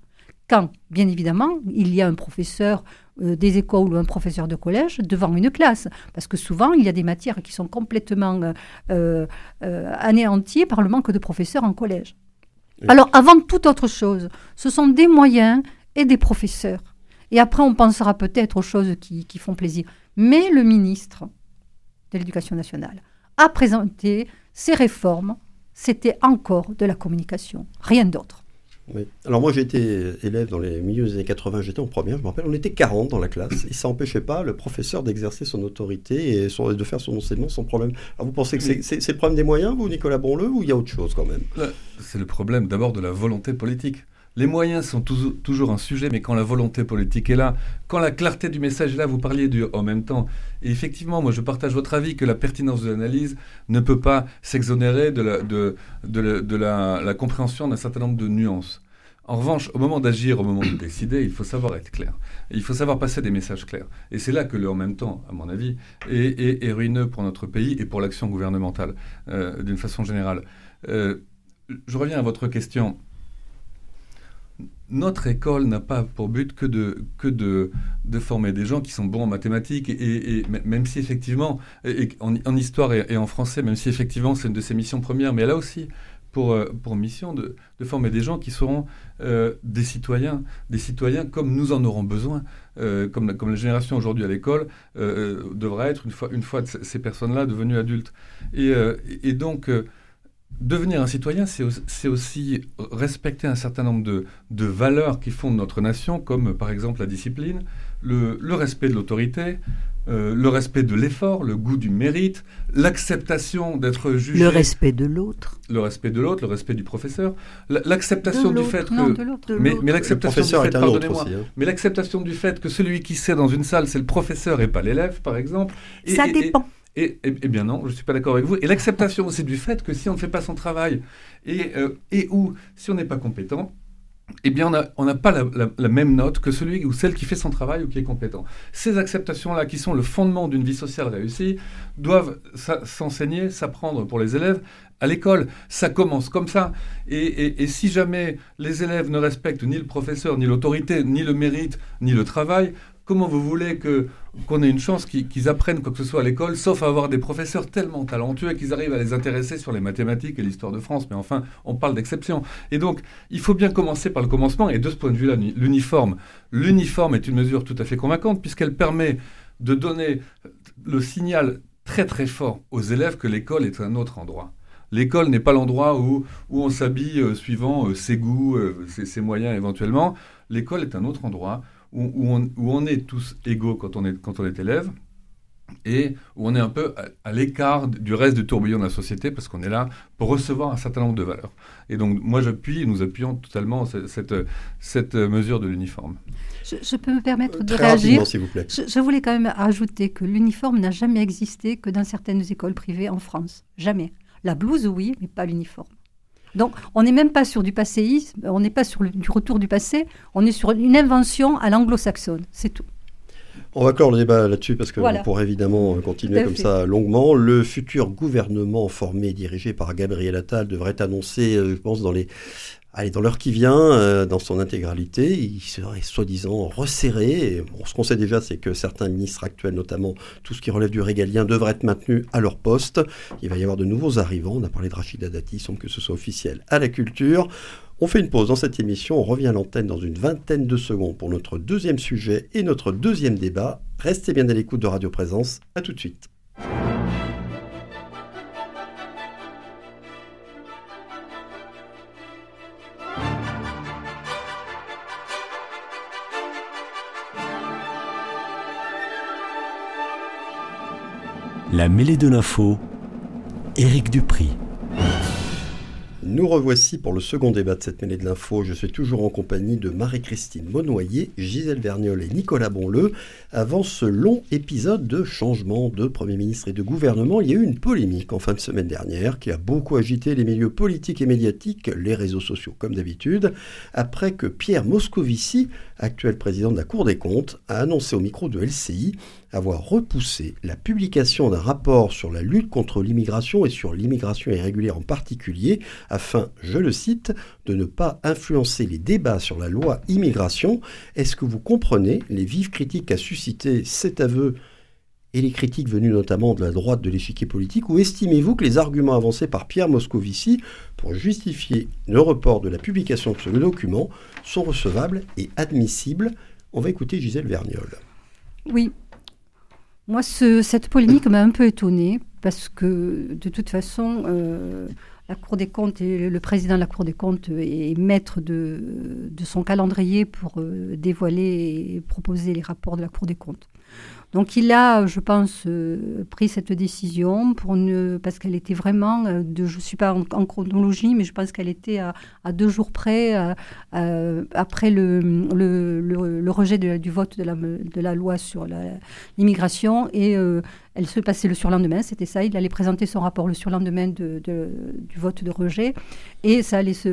Quand, bien évidemment, il y a un professeur des écoles ou un professeur de collège devant une classe, parce que souvent, il y a des matières qui sont complètement anéanties par le manque de professeurs en collège. Oui. Alors, avant toute autre chose, ce sont des moyens et des professeurs. Et après, on pensera peut-être aux choses qui font plaisir. Mais le ministre de l'Éducation nationale a présenté ses réformes. C'était encore de la communication, rien d'autre. Oui. Alors moi, j'étais élève dans les milieux des années 80, j'étais en première, je me rappelle, on était 40 dans la classe, et ça n'empêchait pas le professeur d'exercer son autorité et de faire son enseignement sans problème. Alors vous pensez que c'est le problème des moyens, vous, Nicolas Bonleux, ou il y a autre chose quand même? C'est le problème d'abord de la volonté politique. Les moyens sont toujours un sujet, mais quand la volonté politique est là, quand la clarté du message est là, vous parliez du « en même temps ». Et effectivement, moi je partage votre avis que la pertinence de l'analyse ne peut pas s'exonérer de la compréhension d'un certain nombre de nuances. En revanche, au moment d'agir, au moment de décider, il faut savoir être clair. Il faut savoir passer des messages clairs. Et c'est là que le « en même temps », à mon avis, est ruineux pour notre pays et pour l'action gouvernementale, d'une façon générale. Je reviens à votre question. Notre école n'a pas pour but que de former des gens qui sont bons en mathématiques, et même si effectivement, en histoire et en français, même si effectivement c'est une de ses missions premières, mais elle a aussi pour mission de former des gens qui seront des citoyens comme nous en aurons besoin, comme la génération aujourd'hui à l'école devra être une fois ces personnes-là devenues adultes. Et donc... Devenir un citoyen, c'est aussi respecter un certain nombre de valeurs qui fondent notre nation, comme par exemple la discipline, le respect de l'autorité, le respect de l'effort, le goût du mérite, l'acceptation d'être jugé... Le respect de l'autre. Le respect du professeur. L'acceptation du fait que... Non, de l'autre. Mais l'acceptation du fait, pardonnez-moi, aussi, hein. Mais l'acceptation du fait que celui qui sait dans une salle, c'est le professeur et pas l'élève, par exemple. Ça dépend. Eh bien non, je ne suis pas d'accord avec vous. Et l'acceptation aussi du fait que si on ne fait pas son travail et si on n'est pas compétent, eh bien on n'a pas la même note que celui ou celle qui fait son travail ou qui est compétent. Ces acceptations-là, qui sont le fondement d'une vie sociale réussie, doivent s'enseigner, s'apprendre pour les élèves à l'école. Ça commence comme ça. Et si jamais les élèves ne respectent ni le professeur, ni l'autorité, ni le mérite, ni le travail... Comment vous voulez qu'on ait une chance qu'ils apprennent quoi que ce soit à l'école, sauf à avoir des professeurs tellement talentueux qu'ils arrivent à les intéresser sur les mathématiques et l'histoire de France. Mais enfin, on parle d'exception. Et donc, il faut bien commencer par le commencement. Et de ce point de vue-là, l'uniforme. L'uniforme est une mesure tout à fait convaincante puisqu'elle permet de donner le signal très très fort aux élèves que l'école est un autre endroit. L'école n'est pas l'endroit où on s'habille suivant ses goûts, ses moyens éventuellement. L'école est un autre endroit où on est tous égaux quand on est élève et où on est un peu à l'écart du reste du tourbillon de la société parce qu'on est là pour recevoir un certain nombre de valeurs. Et donc, moi, nous appuyons totalement cette mesure de l'uniforme. Je peux me permettre de réagir, s'il vous plaît. Je voulais quand même ajouter que l'uniforme n'a jamais existé que dans certaines écoles privées en France. Jamais. La blouse, oui, mais pas l'uniforme. Donc, on n'est même pas sur du passéisme, on n'est pas sur du retour du passé, on est sur une invention à l'anglo-saxonne, c'est tout. On va clore le débat là-dessus parce qu'on pourrait évidemment continuer comme ça longuement. Le futur gouvernement formé et dirigé par Gabriel Attal devrait annoncer, je pense, Allez, dans l'heure qui vient, dans son intégralité, il serait soi-disant resserré. Et bon, ce qu'on sait déjà, c'est que certains ministres actuels, notamment tout ce qui relève du régalien, devraient être maintenus à leur poste. Il va y avoir de nouveaux arrivants. On a parlé de Rachida Dati, il semble que ce soit officiel à la culture. On fait une pause dans cette émission. On revient à l'antenne dans une vingtaine de secondes pour notre deuxième sujet et notre deuxième débat. Restez bien à l'écoute de Radio Présence. À tout de suite. La mêlée de l'info, Éric Dupriez. Nous revoici pour le second débat de cette mêlée de l'info. Je suis toujours en compagnie de Marie-Christine Monnoyer, Gisèle Verniol et Nicolas Bonleux. Avant ce long épisode de changement de Premier ministre et de gouvernement, il y a eu une polémique en fin de semaine dernière qui a beaucoup agité les milieux politiques et médiatiques, les réseaux sociaux comme d'habitude, après que Pierre Moscovici, actuel président de la Cour des comptes, a annoncé au micro de LCI avoir repoussé la publication d'un rapport sur la lutte contre l'immigration et sur l'immigration irrégulière en particulier, afin, je le cite, de ne pas influencer les débats sur la loi immigration. Est-ce que vous comprenez les vives critiques qu'a suscité cet aveu et les critiques venues notamment de la droite de l'échiquier politique, ou estimez-vous que les arguments avancés par Pierre Moscovici pour justifier le report de la publication de ce document sont recevables et admissibles? On va écouter Gisèle Verniol. Oui. Moi, cette polémique m'a un peu étonnée parce que, de toute façon, la Cour des comptes et le président de la Cour des comptes est maître de son calendrier pour dévoiler et proposer les rapports de la Cour des comptes. Donc, il a, je pense, pris cette décision parce qu'elle était vraiment, je ne suis pas en chronologie, mais je pense qu'elle était à 2 jours près après le rejet du vote de la loi sur l'immigration et elle se passait le surlendemain, c'était ça. Il allait présenter son rapport le surlendemain du vote de rejet et ça allait se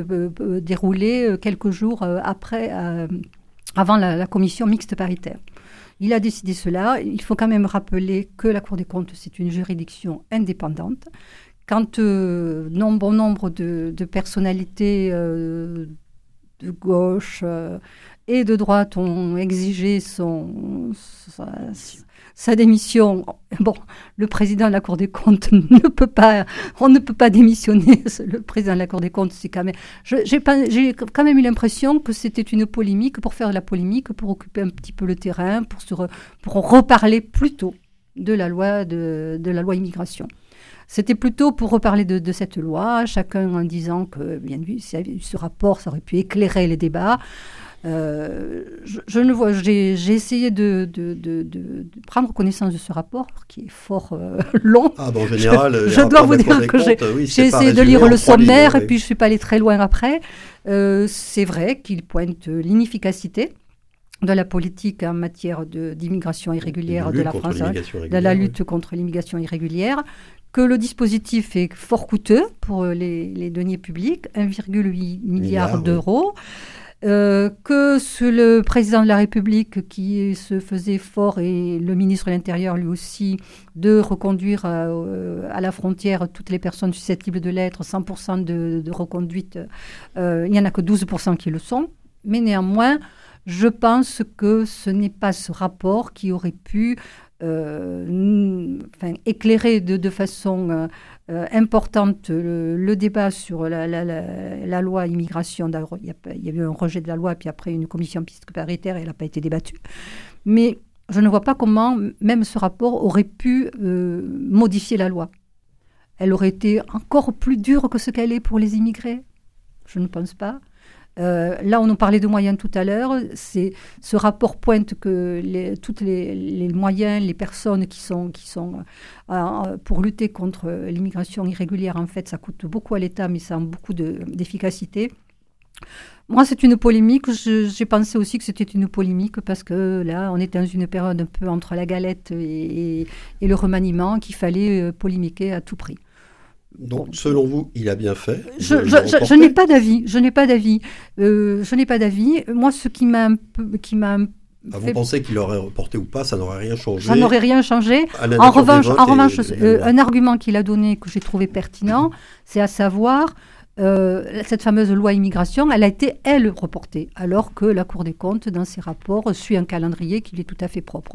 dérouler quelques jours avant la commission mixte paritaire. Il a décidé cela. Il faut quand même rappeler que la Cour des comptes, c'est une juridiction indépendante. Quand bon nombre de personnalités de gauche et de droite ont exigé sa démission, bon, le président de la Cour des comptes on ne peut pas démissionner. Le président de la Cour des comptes, c'est quand même... J'ai quand même eu l'impression que c'était une polémique pour faire de la polémique, pour occuper un petit peu le terrain, pour reparler plutôt de la loi immigration. C'était plutôt pour reparler de cette loi, chacun en disant que, bien vu, s'il y avait eu ce rapport, ça aurait pu éclairer les débats. J'ai essayé de prendre connaissance de ce rapport qui est fort long. Ah bon, en général, je dois vous dire que j'ai essayé de lire le sommaire et puis je ne suis pas allée très loin après. C'est vrai qu'il pointe l'inefficacité de la politique en matière d'immigration irrégulière de la France, de la lutte contre l'immigration irrégulière, que le dispositif est fort coûteux pour les deniers publics, 1,8 milliard d'euros. Que le président de la République qui se faisait fort et le ministre de l'Intérieur lui aussi de reconduire à la frontière toutes les personnes susceptibles de l'être, 100% de reconduite, il n'y en a que 12% qui le sont. Mais néanmoins, je pense que ce n'est pas ce rapport qui aurait pu éclairer de façon... importante le débat sur la loi immigration. Il y a eu un rejet de la loi, puis après une commission mixte paritaire, et elle n'a pas été débattue. Mais je ne vois pas comment même ce rapport aurait pu modifier la loi. Elle aurait été encore plus dure que ce qu'elle est pour les immigrés. Je ne pense pas. Là, on en parlait de moyens tout à l'heure. Ce rapport pointe que tous les moyens, les personnes qui sont pour lutter contre l'immigration irrégulière, en fait, ça coûte beaucoup à l'État, mais ça a beaucoup d'efficacité. Moi, c'est une polémique. J'ai pensé aussi que c'était une polémique parce que là, on était dans une période un peu entre la galette et le remaniement qu'il fallait polémiquer à tout prix. Donc, selon vous, il a bien fait? Je n'ai pas d'avis. Moi, ce qui m'a un peu... Vous pensez qu'il aurait reporté ou pas? Ça n'aurait rien changé. Ça n'aurait rien changé. En revanche, un argument qu'il a donné que j'ai trouvé pertinent, c'est à savoir cette fameuse loi immigration, elle a été, elle, reportée, alors que la Cour des comptes, dans ses rapports, suit un calendrier qui lui est tout à fait propre.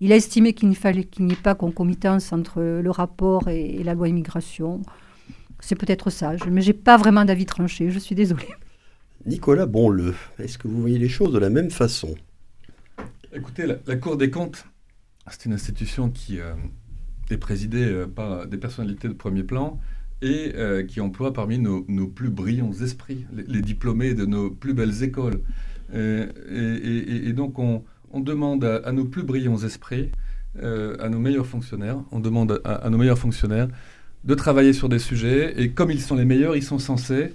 Il a estimé qu'il n'y fallait qu'il n'y ait pas concomitance entre le rapport et la loi immigration. C'est peut-être sage, mais je n'ai pas vraiment d'avis tranché, je suis désolée. Nicolas Bonleux, est-ce que vous voyez les choses de la même façon? Écoutez, la Cour des comptes, c'est une institution qui est présidée par des personnalités de premier plan et qui emploie parmi nos plus brillants esprits, les diplômés de nos plus belles écoles. Et donc, on demande à nos plus brillants esprits, à nos meilleurs fonctionnaires, on demande à nos meilleurs fonctionnaires de travailler sur des sujets, et comme ils sont les meilleurs, ils sont censés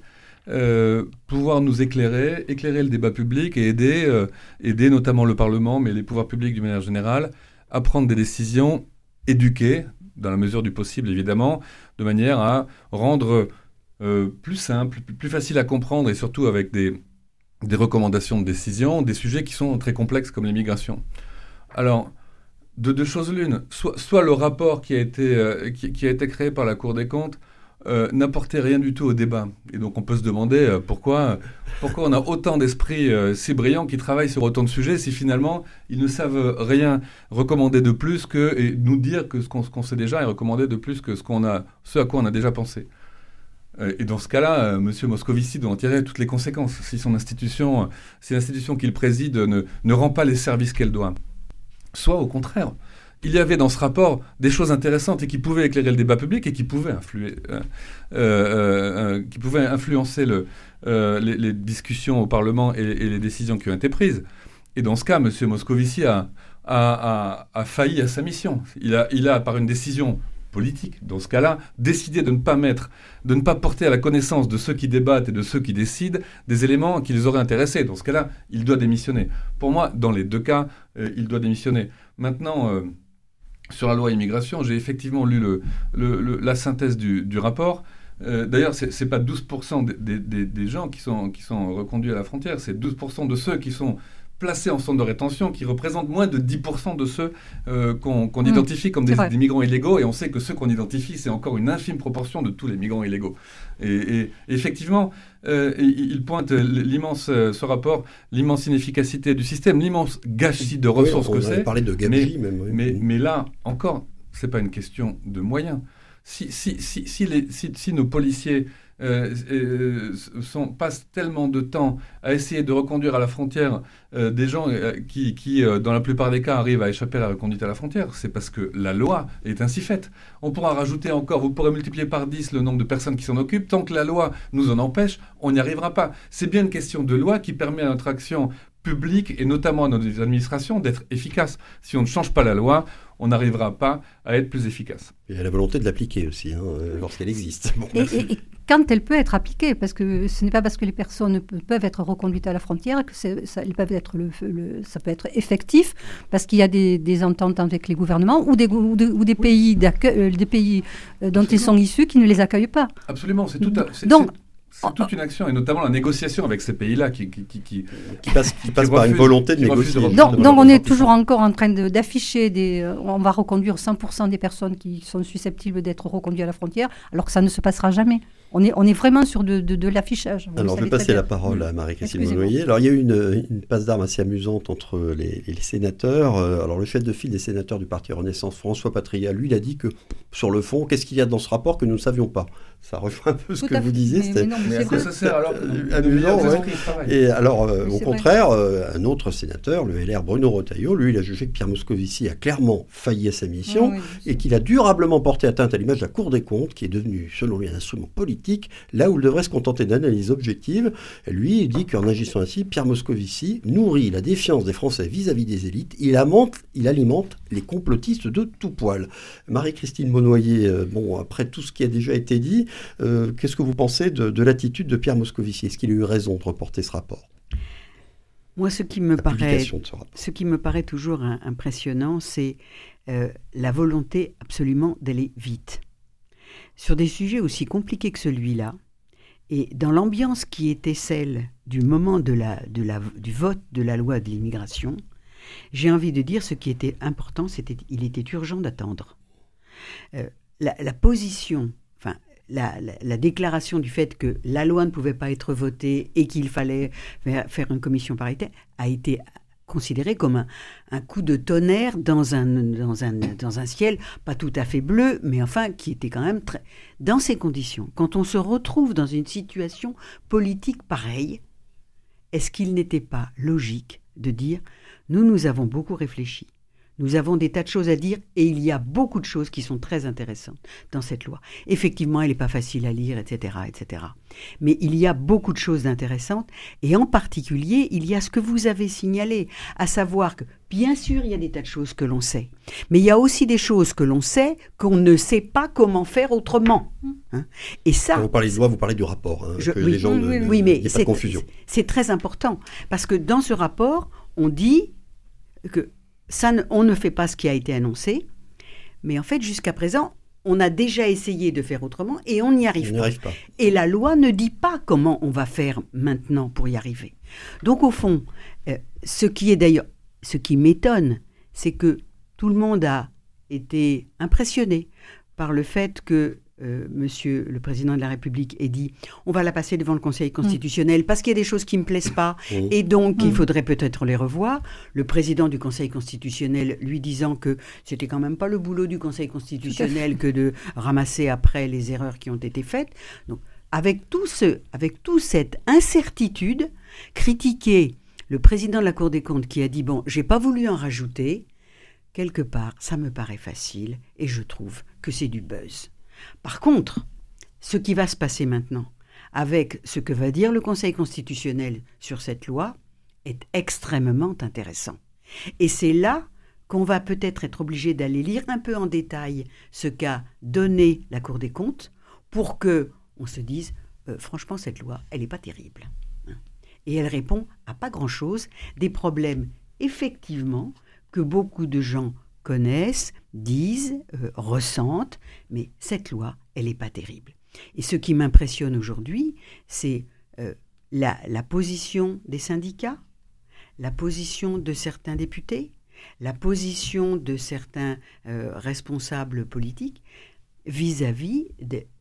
pouvoir nous éclairer, éclairer le débat public et aider notamment le Parlement, mais les pouvoirs publics d'une manière générale, à prendre des décisions éduquées, dans la mesure du possible évidemment, de manière à rendre plus simple, plus facile à comprendre, et surtout avec des recommandations de décision, des sujets qui sont très complexes comme l'immigration. Alors, de deux choses l'une, soit le rapport qui a été créé par la Cour des comptes n'apportait rien du tout au débat. Et donc on peut se demander pourquoi on a autant d'esprits si brillants qui travaillent sur autant de sujets si finalement ils ne savent rien recommander de plus que et nous dire que ce qu'on sait déjà et recommander de plus que ce à quoi on a déjà pensé. Et dans ce cas-là, M. Moscovici doit en tirer toutes les conséquences. Si son institution, si l'institution qu'il préside ne rend pas les services qu'elle doit. Soit au contraire, il y avait dans ce rapport des choses intéressantes et qui pouvaient éclairer le débat public et qui pouvaient influencer les discussions au Parlement et les décisions qui ont été prises. Et dans ce cas, M. Moscovici a failli à sa mission. Il a, par une décision politique, dans ce cas-là, décidé de ne pas porter à la connaissance de ceux qui débattent et de ceux qui décident des éléments qui les auraient intéressés. Dans ce cas-là, il doit démissionner. Pour moi, dans les deux cas, il doit démissionner. Maintenant, sur la loi immigration, j'ai effectivement lu la synthèse du rapport. D'ailleurs, ce n'est pas 12% des gens qui sont reconduits à la frontière, c'est 12% de ceux qui sont placés en centre de rétention, qui représentent moins de 10% de ceux qu'on identifie comme des migrants illégaux. Et on sait que ceux qu'on identifie, c'est encore une infime proportion de tous les migrants illégaux. Et effectivement, il pointe l'immense inefficacité du système, l'immense gâchis de ressources que c'est. On parlait de gâchis même. Mais là, encore, ce n'est pas une question de moyens. Si nos policiers passent tellement de temps à essayer de reconduire à la frontière des gens qui, dans la plupart des cas, arrivent à échapper à la reconduite à la frontière, c'est parce que la loi est ainsi faite. On pourra rajouter encore, vous pourrez multiplier par 10 le nombre de personnes qui s'en occupent. Tant que la loi nous en empêche, on n'y arrivera pas. C'est bien une question de loi qui permet à notre action public et notamment à nos administrations d'être efficaces. Si on ne change pas la loi, on n'arrivera pas à être plus efficace. Et à la volonté de l'appliquer aussi, lorsqu'elle existe. Bon, et quand elle peut être appliquée, parce que ce n'est pas parce que les personnes peuvent être reconduites à la frontière que ça peut être effectif, parce qu'il y a des ententes avec les gouvernements ou des pays d'accueil, des pays dont absolument ils sont issus qui ne les accueillent pas. Absolument, c'est tout à fait. C'est toute une action, et notamment la négociation avec ces pays-là qui passe par une volonté de négocier. Donc on est toujours encore en train d'afficher on va reconduire 100% des personnes qui sont susceptibles d'être reconduites à la frontière, alors que ça ne se passera jamais. On est vraiment sur de l'affichage. Alors je vais passer la parole à Marie-Christine Monnoyer. Alors il y a eu une passe d'armes assez amusante entre les sénateurs. Alors le chef de file des sénateurs du Parti Renaissance, François Patria, lui, il a dit que sur le fond, qu'est-ce qu'il y a dans ce rapport que nous ne savions pas? Ça rejoint un peu ce que vous disiez. Mais à quoi ça sert alors amusant, ouais. Et alors, au contraire, un autre sénateur, le LR Bruno Retailleau, lui, il a jugé que Pierre Moscovici a clairement failli à sa mission et qu'il a durablement porté atteinte à l'image de la Cour des comptes, qui est devenue, selon lui, un instrument politique, là où il devrait se contenter d'analyses objectives. Et lui, il dit qu'en agissant ainsi, Pierre Moscovici nourrit la défiance des Français vis-à-vis des élites. Il alimente les complotistes de tout poil. Marie-Christine Monnoyer, après tout ce qui a déjà été dit, qu'est-ce que vous pensez de l'attitude de Pierre Moscovici? Est-ce qu'il a eu raison de reporter ce rapport? Moi, ce qui me paraît toujours impressionnant, c'est la volonté absolument d'aller vite. Sur des sujets aussi compliqués que celui-là, et dans l'ambiance qui était celle du moment du vote de la loi de l'immigration, j'ai envie de dire ce qui était important, il était urgent d'attendre. La position... la déclaration du fait que la loi ne pouvait pas être votée et qu'il fallait faire une commission paritaire a été considérée comme un coup de tonnerre dans un ciel pas tout à fait bleu, mais enfin qui était quand même très... Dans ces conditions, quand on se retrouve dans une situation politique pareille, est-ce qu'il n'était pas logique de dire « nous avons beaucoup réfléchi ». Nous avons des tas de choses à dire et il y a beaucoup de choses qui sont très intéressantes dans cette loi. Effectivement, elle n'est pas facile à lire, etc., etc. Mais il y a beaucoup de choses intéressantes et en particulier, il y a ce que vous avez signalé, à savoir que, bien sûr, il y a des tas de choses que l'on sait. Mais il y a aussi des choses que l'on sait qu'on ne sait pas comment faire autrement. Hein? Et ça, quand vous parlez de loi, vous parlez du rapport. Hein, oui, mais c'est confusion. C'est très important parce que dans ce rapport, on dit que... on ne fait pas ce qui a été annoncé, mais en fait, jusqu'à présent, on a déjà essayé de faire autrement et on n'y arrive pas. Et la loi ne dit pas comment on va faire maintenant pour y arriver. Donc, au fond, ce qui m'étonne, c'est que tout le monde a été impressionné par le fait que Monsieur le Président de la République ait dit « on va la passer devant le Conseil constitutionnel parce qu'il y a des choses qui ne me plaisent pas et donc il faudrait peut-être les revoir ». Le Président du Conseil constitutionnel lui disant que c'était quand même pas le boulot du Conseil constitutionnel que de ramasser après les erreurs qui ont été faites. Donc, avec toute cette incertitude, critiquer le Président de la Cour des comptes qui a dit « bon, j'ai pas voulu en rajouter », quelque part, ça me paraît facile et je trouve que c'est du buzz. Par contre, ce qui va se passer maintenant avec ce que va dire le Conseil constitutionnel sur cette loi est extrêmement intéressant. Et c'est là qu'on va peut-être être obligé d'aller lire un peu en détail ce qu'a donné la Cour des comptes pour qu'on se dise franchement, cette loi, elle n'est pas terrible. Et elle répond à pas grand-chose, des problèmes effectivement que beaucoup de gens connaissent, disent, ressentent, mais cette loi, elle n'est pas terrible. Et ce qui m'impressionne aujourd'hui, c'est la position des syndicats, la position de certains députés, la position de certains responsables politiques vis-à-vis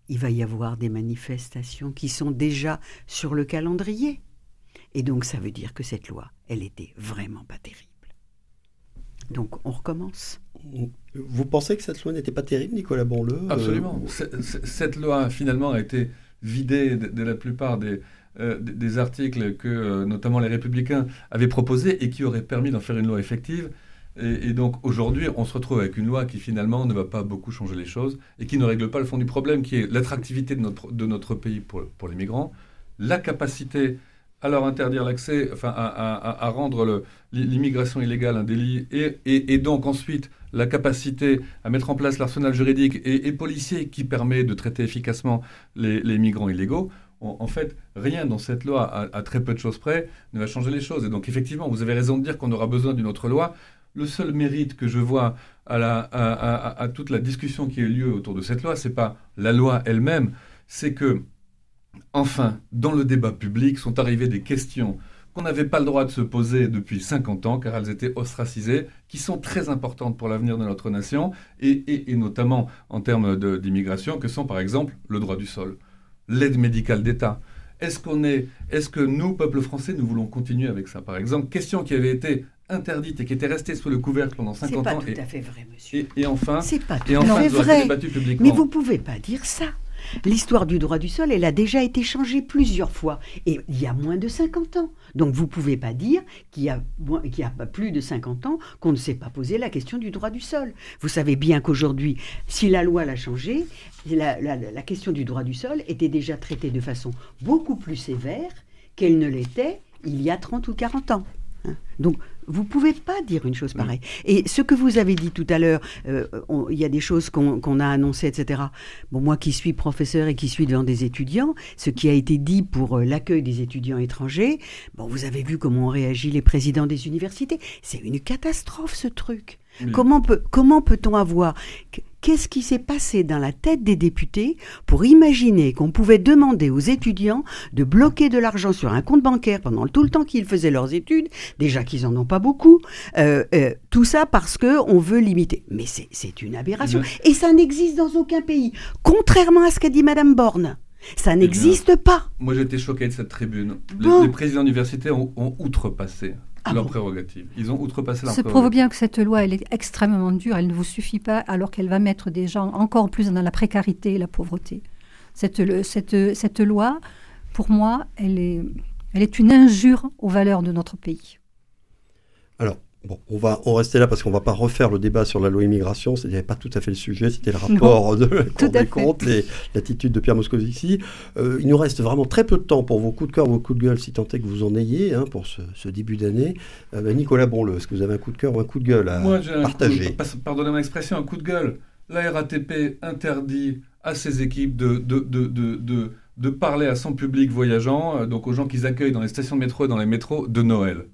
il va y avoir des manifestations qui sont déjà sur le calendrier. Et donc, ça veut dire que cette loi, elle n'était vraiment pas terrible. Donc, on recommence. Vous pensez que cette loi n'était pas terrible, Nicolas Bonleux ? Absolument. Cette loi, finalement, a été vidée de la plupart des articles que, notamment, les Républicains avaient proposés et qui auraient permis d'en faire une loi effective. Et donc, aujourd'hui, on se retrouve avec une loi qui, finalement, ne va pas beaucoup changer les choses et qui ne règle pas le fond du problème, qui est l'attractivité de notre pays pour les migrants, la capacité... Alors interdire l'accès, enfin à rendre l'immigration illégale un délit, et donc ensuite la capacité à mettre en place l'arsenal juridique et policier qui permet de traiter efficacement les migrants illégaux. En fait, rien dans cette loi, à très peu de choses près, ne va changer les choses. Et donc effectivement, vous avez raison de dire qu'on aura besoin d'une autre loi. Le seul mérite que je vois à toute la discussion qui a eu lieu autour de cette loi, c'est pas la loi elle-même, c'est que enfin, dans le débat public, sont arrivées des questions qu'on n'avait pas le droit de se poser depuis 50 ans, car elles étaient ostracisées, qui sont très importantes pour l'avenir de notre nation, et notamment en termes d'immigration, que sont par exemple le droit du sol, l'aide médicale d'État. Est-ce que nous, peuple français, nous voulons continuer avec ça, par exemple ? Question qui avait été interdite et qui était restée sous le couvercle pendant 50 ans. C'est pas tout à fait vrai, monsieur. Et enfin, c'est pas tout à fait vrai. Mais vous ne pouvez pas dire ça. L'histoire du droit du sol, elle a déjà été changée plusieurs fois, et il y a moins de 50 ans. Donc vous ne pouvez pas dire qu'il y a plus de 50 ans qu'on ne s'est pas posé la question du droit du sol. Vous savez bien qu'aujourd'hui, si la loi l'a changée, la question du droit du sol était déjà traitée de façon beaucoup plus sévère qu'elle ne l'était il y a 30 ou 40 ans. Donc, vous ne pouvez pas dire une chose pareille. Et ce que vous avez dit tout à l'heure, il y a des choses qu'on a annoncées, etc. Bon, moi qui suis professeur et qui suis devant des étudiants, ce qui a été dit pour l'accueil des étudiants étrangers, bon, vous avez vu comment ont réagi les présidents des universités. C'est une catastrophe, ce truc. Oui. Comment peut-on avoir... Qu'est-ce qui s'est passé dans la tête des députés pour imaginer qu'on pouvait demander aux étudiants de bloquer de l'argent sur un compte bancaire pendant tout le temps qu'ils faisaient leurs études, déjà qu'ils n'en ont pas beaucoup, tout ça parce qu'on veut limiter. Mais c'est une aberration. Et ça n'existe dans aucun pays, contrairement à ce qu'a dit Madame Borne. Ça n'existe pas. Moi, j'ai été choqué de cette tribune. Bon. Les présidents d'université ont outrepassé leurs prérogatives. Ils ont outrepassé leurs prérogatives. Ça prouve bien que cette loi, elle est extrêmement dure. Elle ne vous suffit pas, alors qu'elle va mettre des gens encore plus dans la précarité et la pauvreté. Cette loi, pour moi, elle est une injure aux valeurs de notre pays. Alors, bon, on va rester là parce qu'on ne va pas refaire le débat sur la loi immigration. Ce n'était pas tout à fait le sujet, c'était le rapport de la Cour des comptes et l'attitude de Pierre Moscovici. Il nous reste vraiment très peu de temps pour vos coups de cœur, vos coups de gueule, si tant est que vous en ayez, hein, pour ce début d'année. Nicolas Bonleux, est-ce que vous avez un coup de cœur ou un coup de gueule à partager? Pardonnez mon expression, un coup de gueule. La RATP interdit à ses équipes de parler à son public voyageant, donc aux gens qu'ils accueillent dans les stations de métro et dans les métros, de Noël.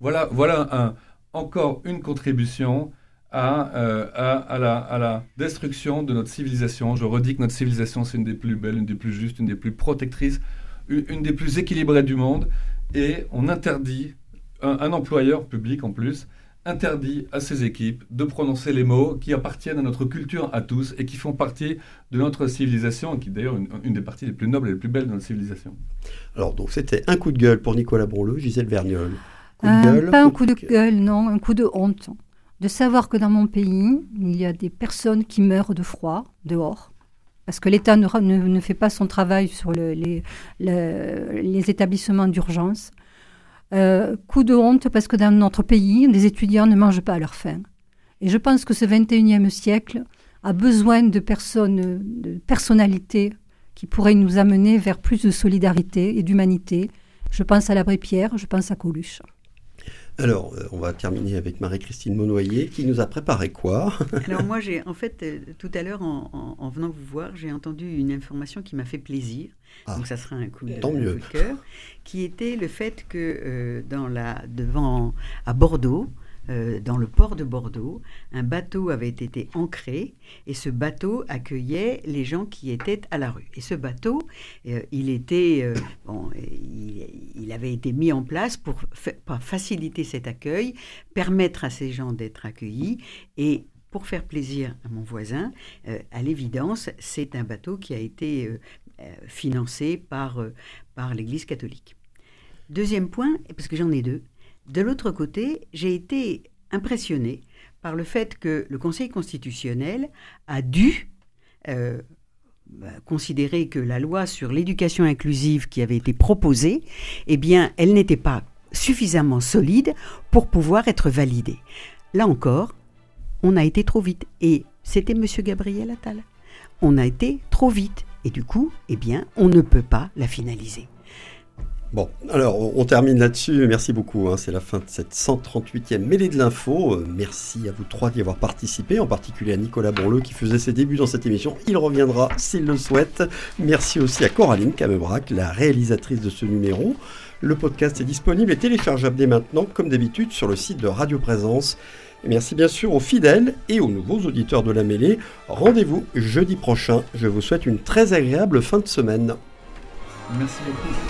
Voilà encore une contribution à la destruction de notre civilisation. Je redis que notre civilisation, c'est une des plus belles, une des plus justes, une des plus protectrices, une des plus équilibrées du monde. Et on interdit, un employeur public en plus, interdit à ses équipes de prononcer les mots qui appartiennent à notre culture à tous et qui font partie de notre civilisation, qui est d'ailleurs une des parties les plus nobles et les plus belles de notre civilisation. Alors, donc, c'était un coup de gueule pour Nicolas Bonleux, Gisèle Verniol. Pas un coup de gueule, non, un coup de honte. De savoir que dans mon pays, il y a des personnes qui meurent de froid, dehors, parce que l'État ne fait pas son travail sur les établissements d'urgence. Coup de honte parce que dans notre pays, les étudiants ne mangent pas à leur faim. Et je pense que ce 21e siècle a besoin de personnes, de personnalités qui pourraient nous amener vers plus de solidarité et d'humanité. Je pense à l'abbé Pierre, je pense à Coluche. Alors, on va terminer avec Marie-Christine Monnoyer, qui nous a préparé quoi? Alors moi, tout à l'heure, en venant vous voir, j'ai entendu une information qui m'a fait plaisir. Donc ça sera un coup de cœur, qui était le fait que à Bordeaux, dans le port de Bordeaux, un bateau avait été ancré et ce bateau accueillait les gens qui étaient à la rue. Et ce bateau, il avait été mis en place pour faciliter cet accueil, permettre à ces gens d'être accueillis et pour faire plaisir à mon voisin, à l'évidence, c'est un bateau qui a été financé par l'Église catholique. Deuxième point, parce que j'en ai deux. De l'autre côté, j'ai été impressionnée par le fait que le Conseil constitutionnel a dû considérer que la loi sur l'éducation inclusive qui avait été proposée, eh bien, elle n'était pas suffisamment solide pour pouvoir être validée. Là encore, on a été trop vite. Et c'était M. Gabriel Attal. On a été trop vite. Et du coup, eh bien, on ne peut pas la finaliser. Bon, alors on termine là-dessus. Merci beaucoup. C'est la fin de cette 138e mêlée de l'info. Merci à vous trois d'y avoir participé, en particulier à Nicolas Bonleux qui faisait ses débuts dans cette émission. Il reviendra s'il le souhaite. Merci aussi à Coraline Camebrac, la réalisatrice de ce numéro. Le podcast est disponible et téléchargeable dès maintenant, comme d'habitude, sur le site de Radio Présence. Et merci bien sûr aux fidèles et aux nouveaux auditeurs de la mêlée. Rendez-vous jeudi prochain. Je vous souhaite une très agréable fin de semaine. Merci beaucoup.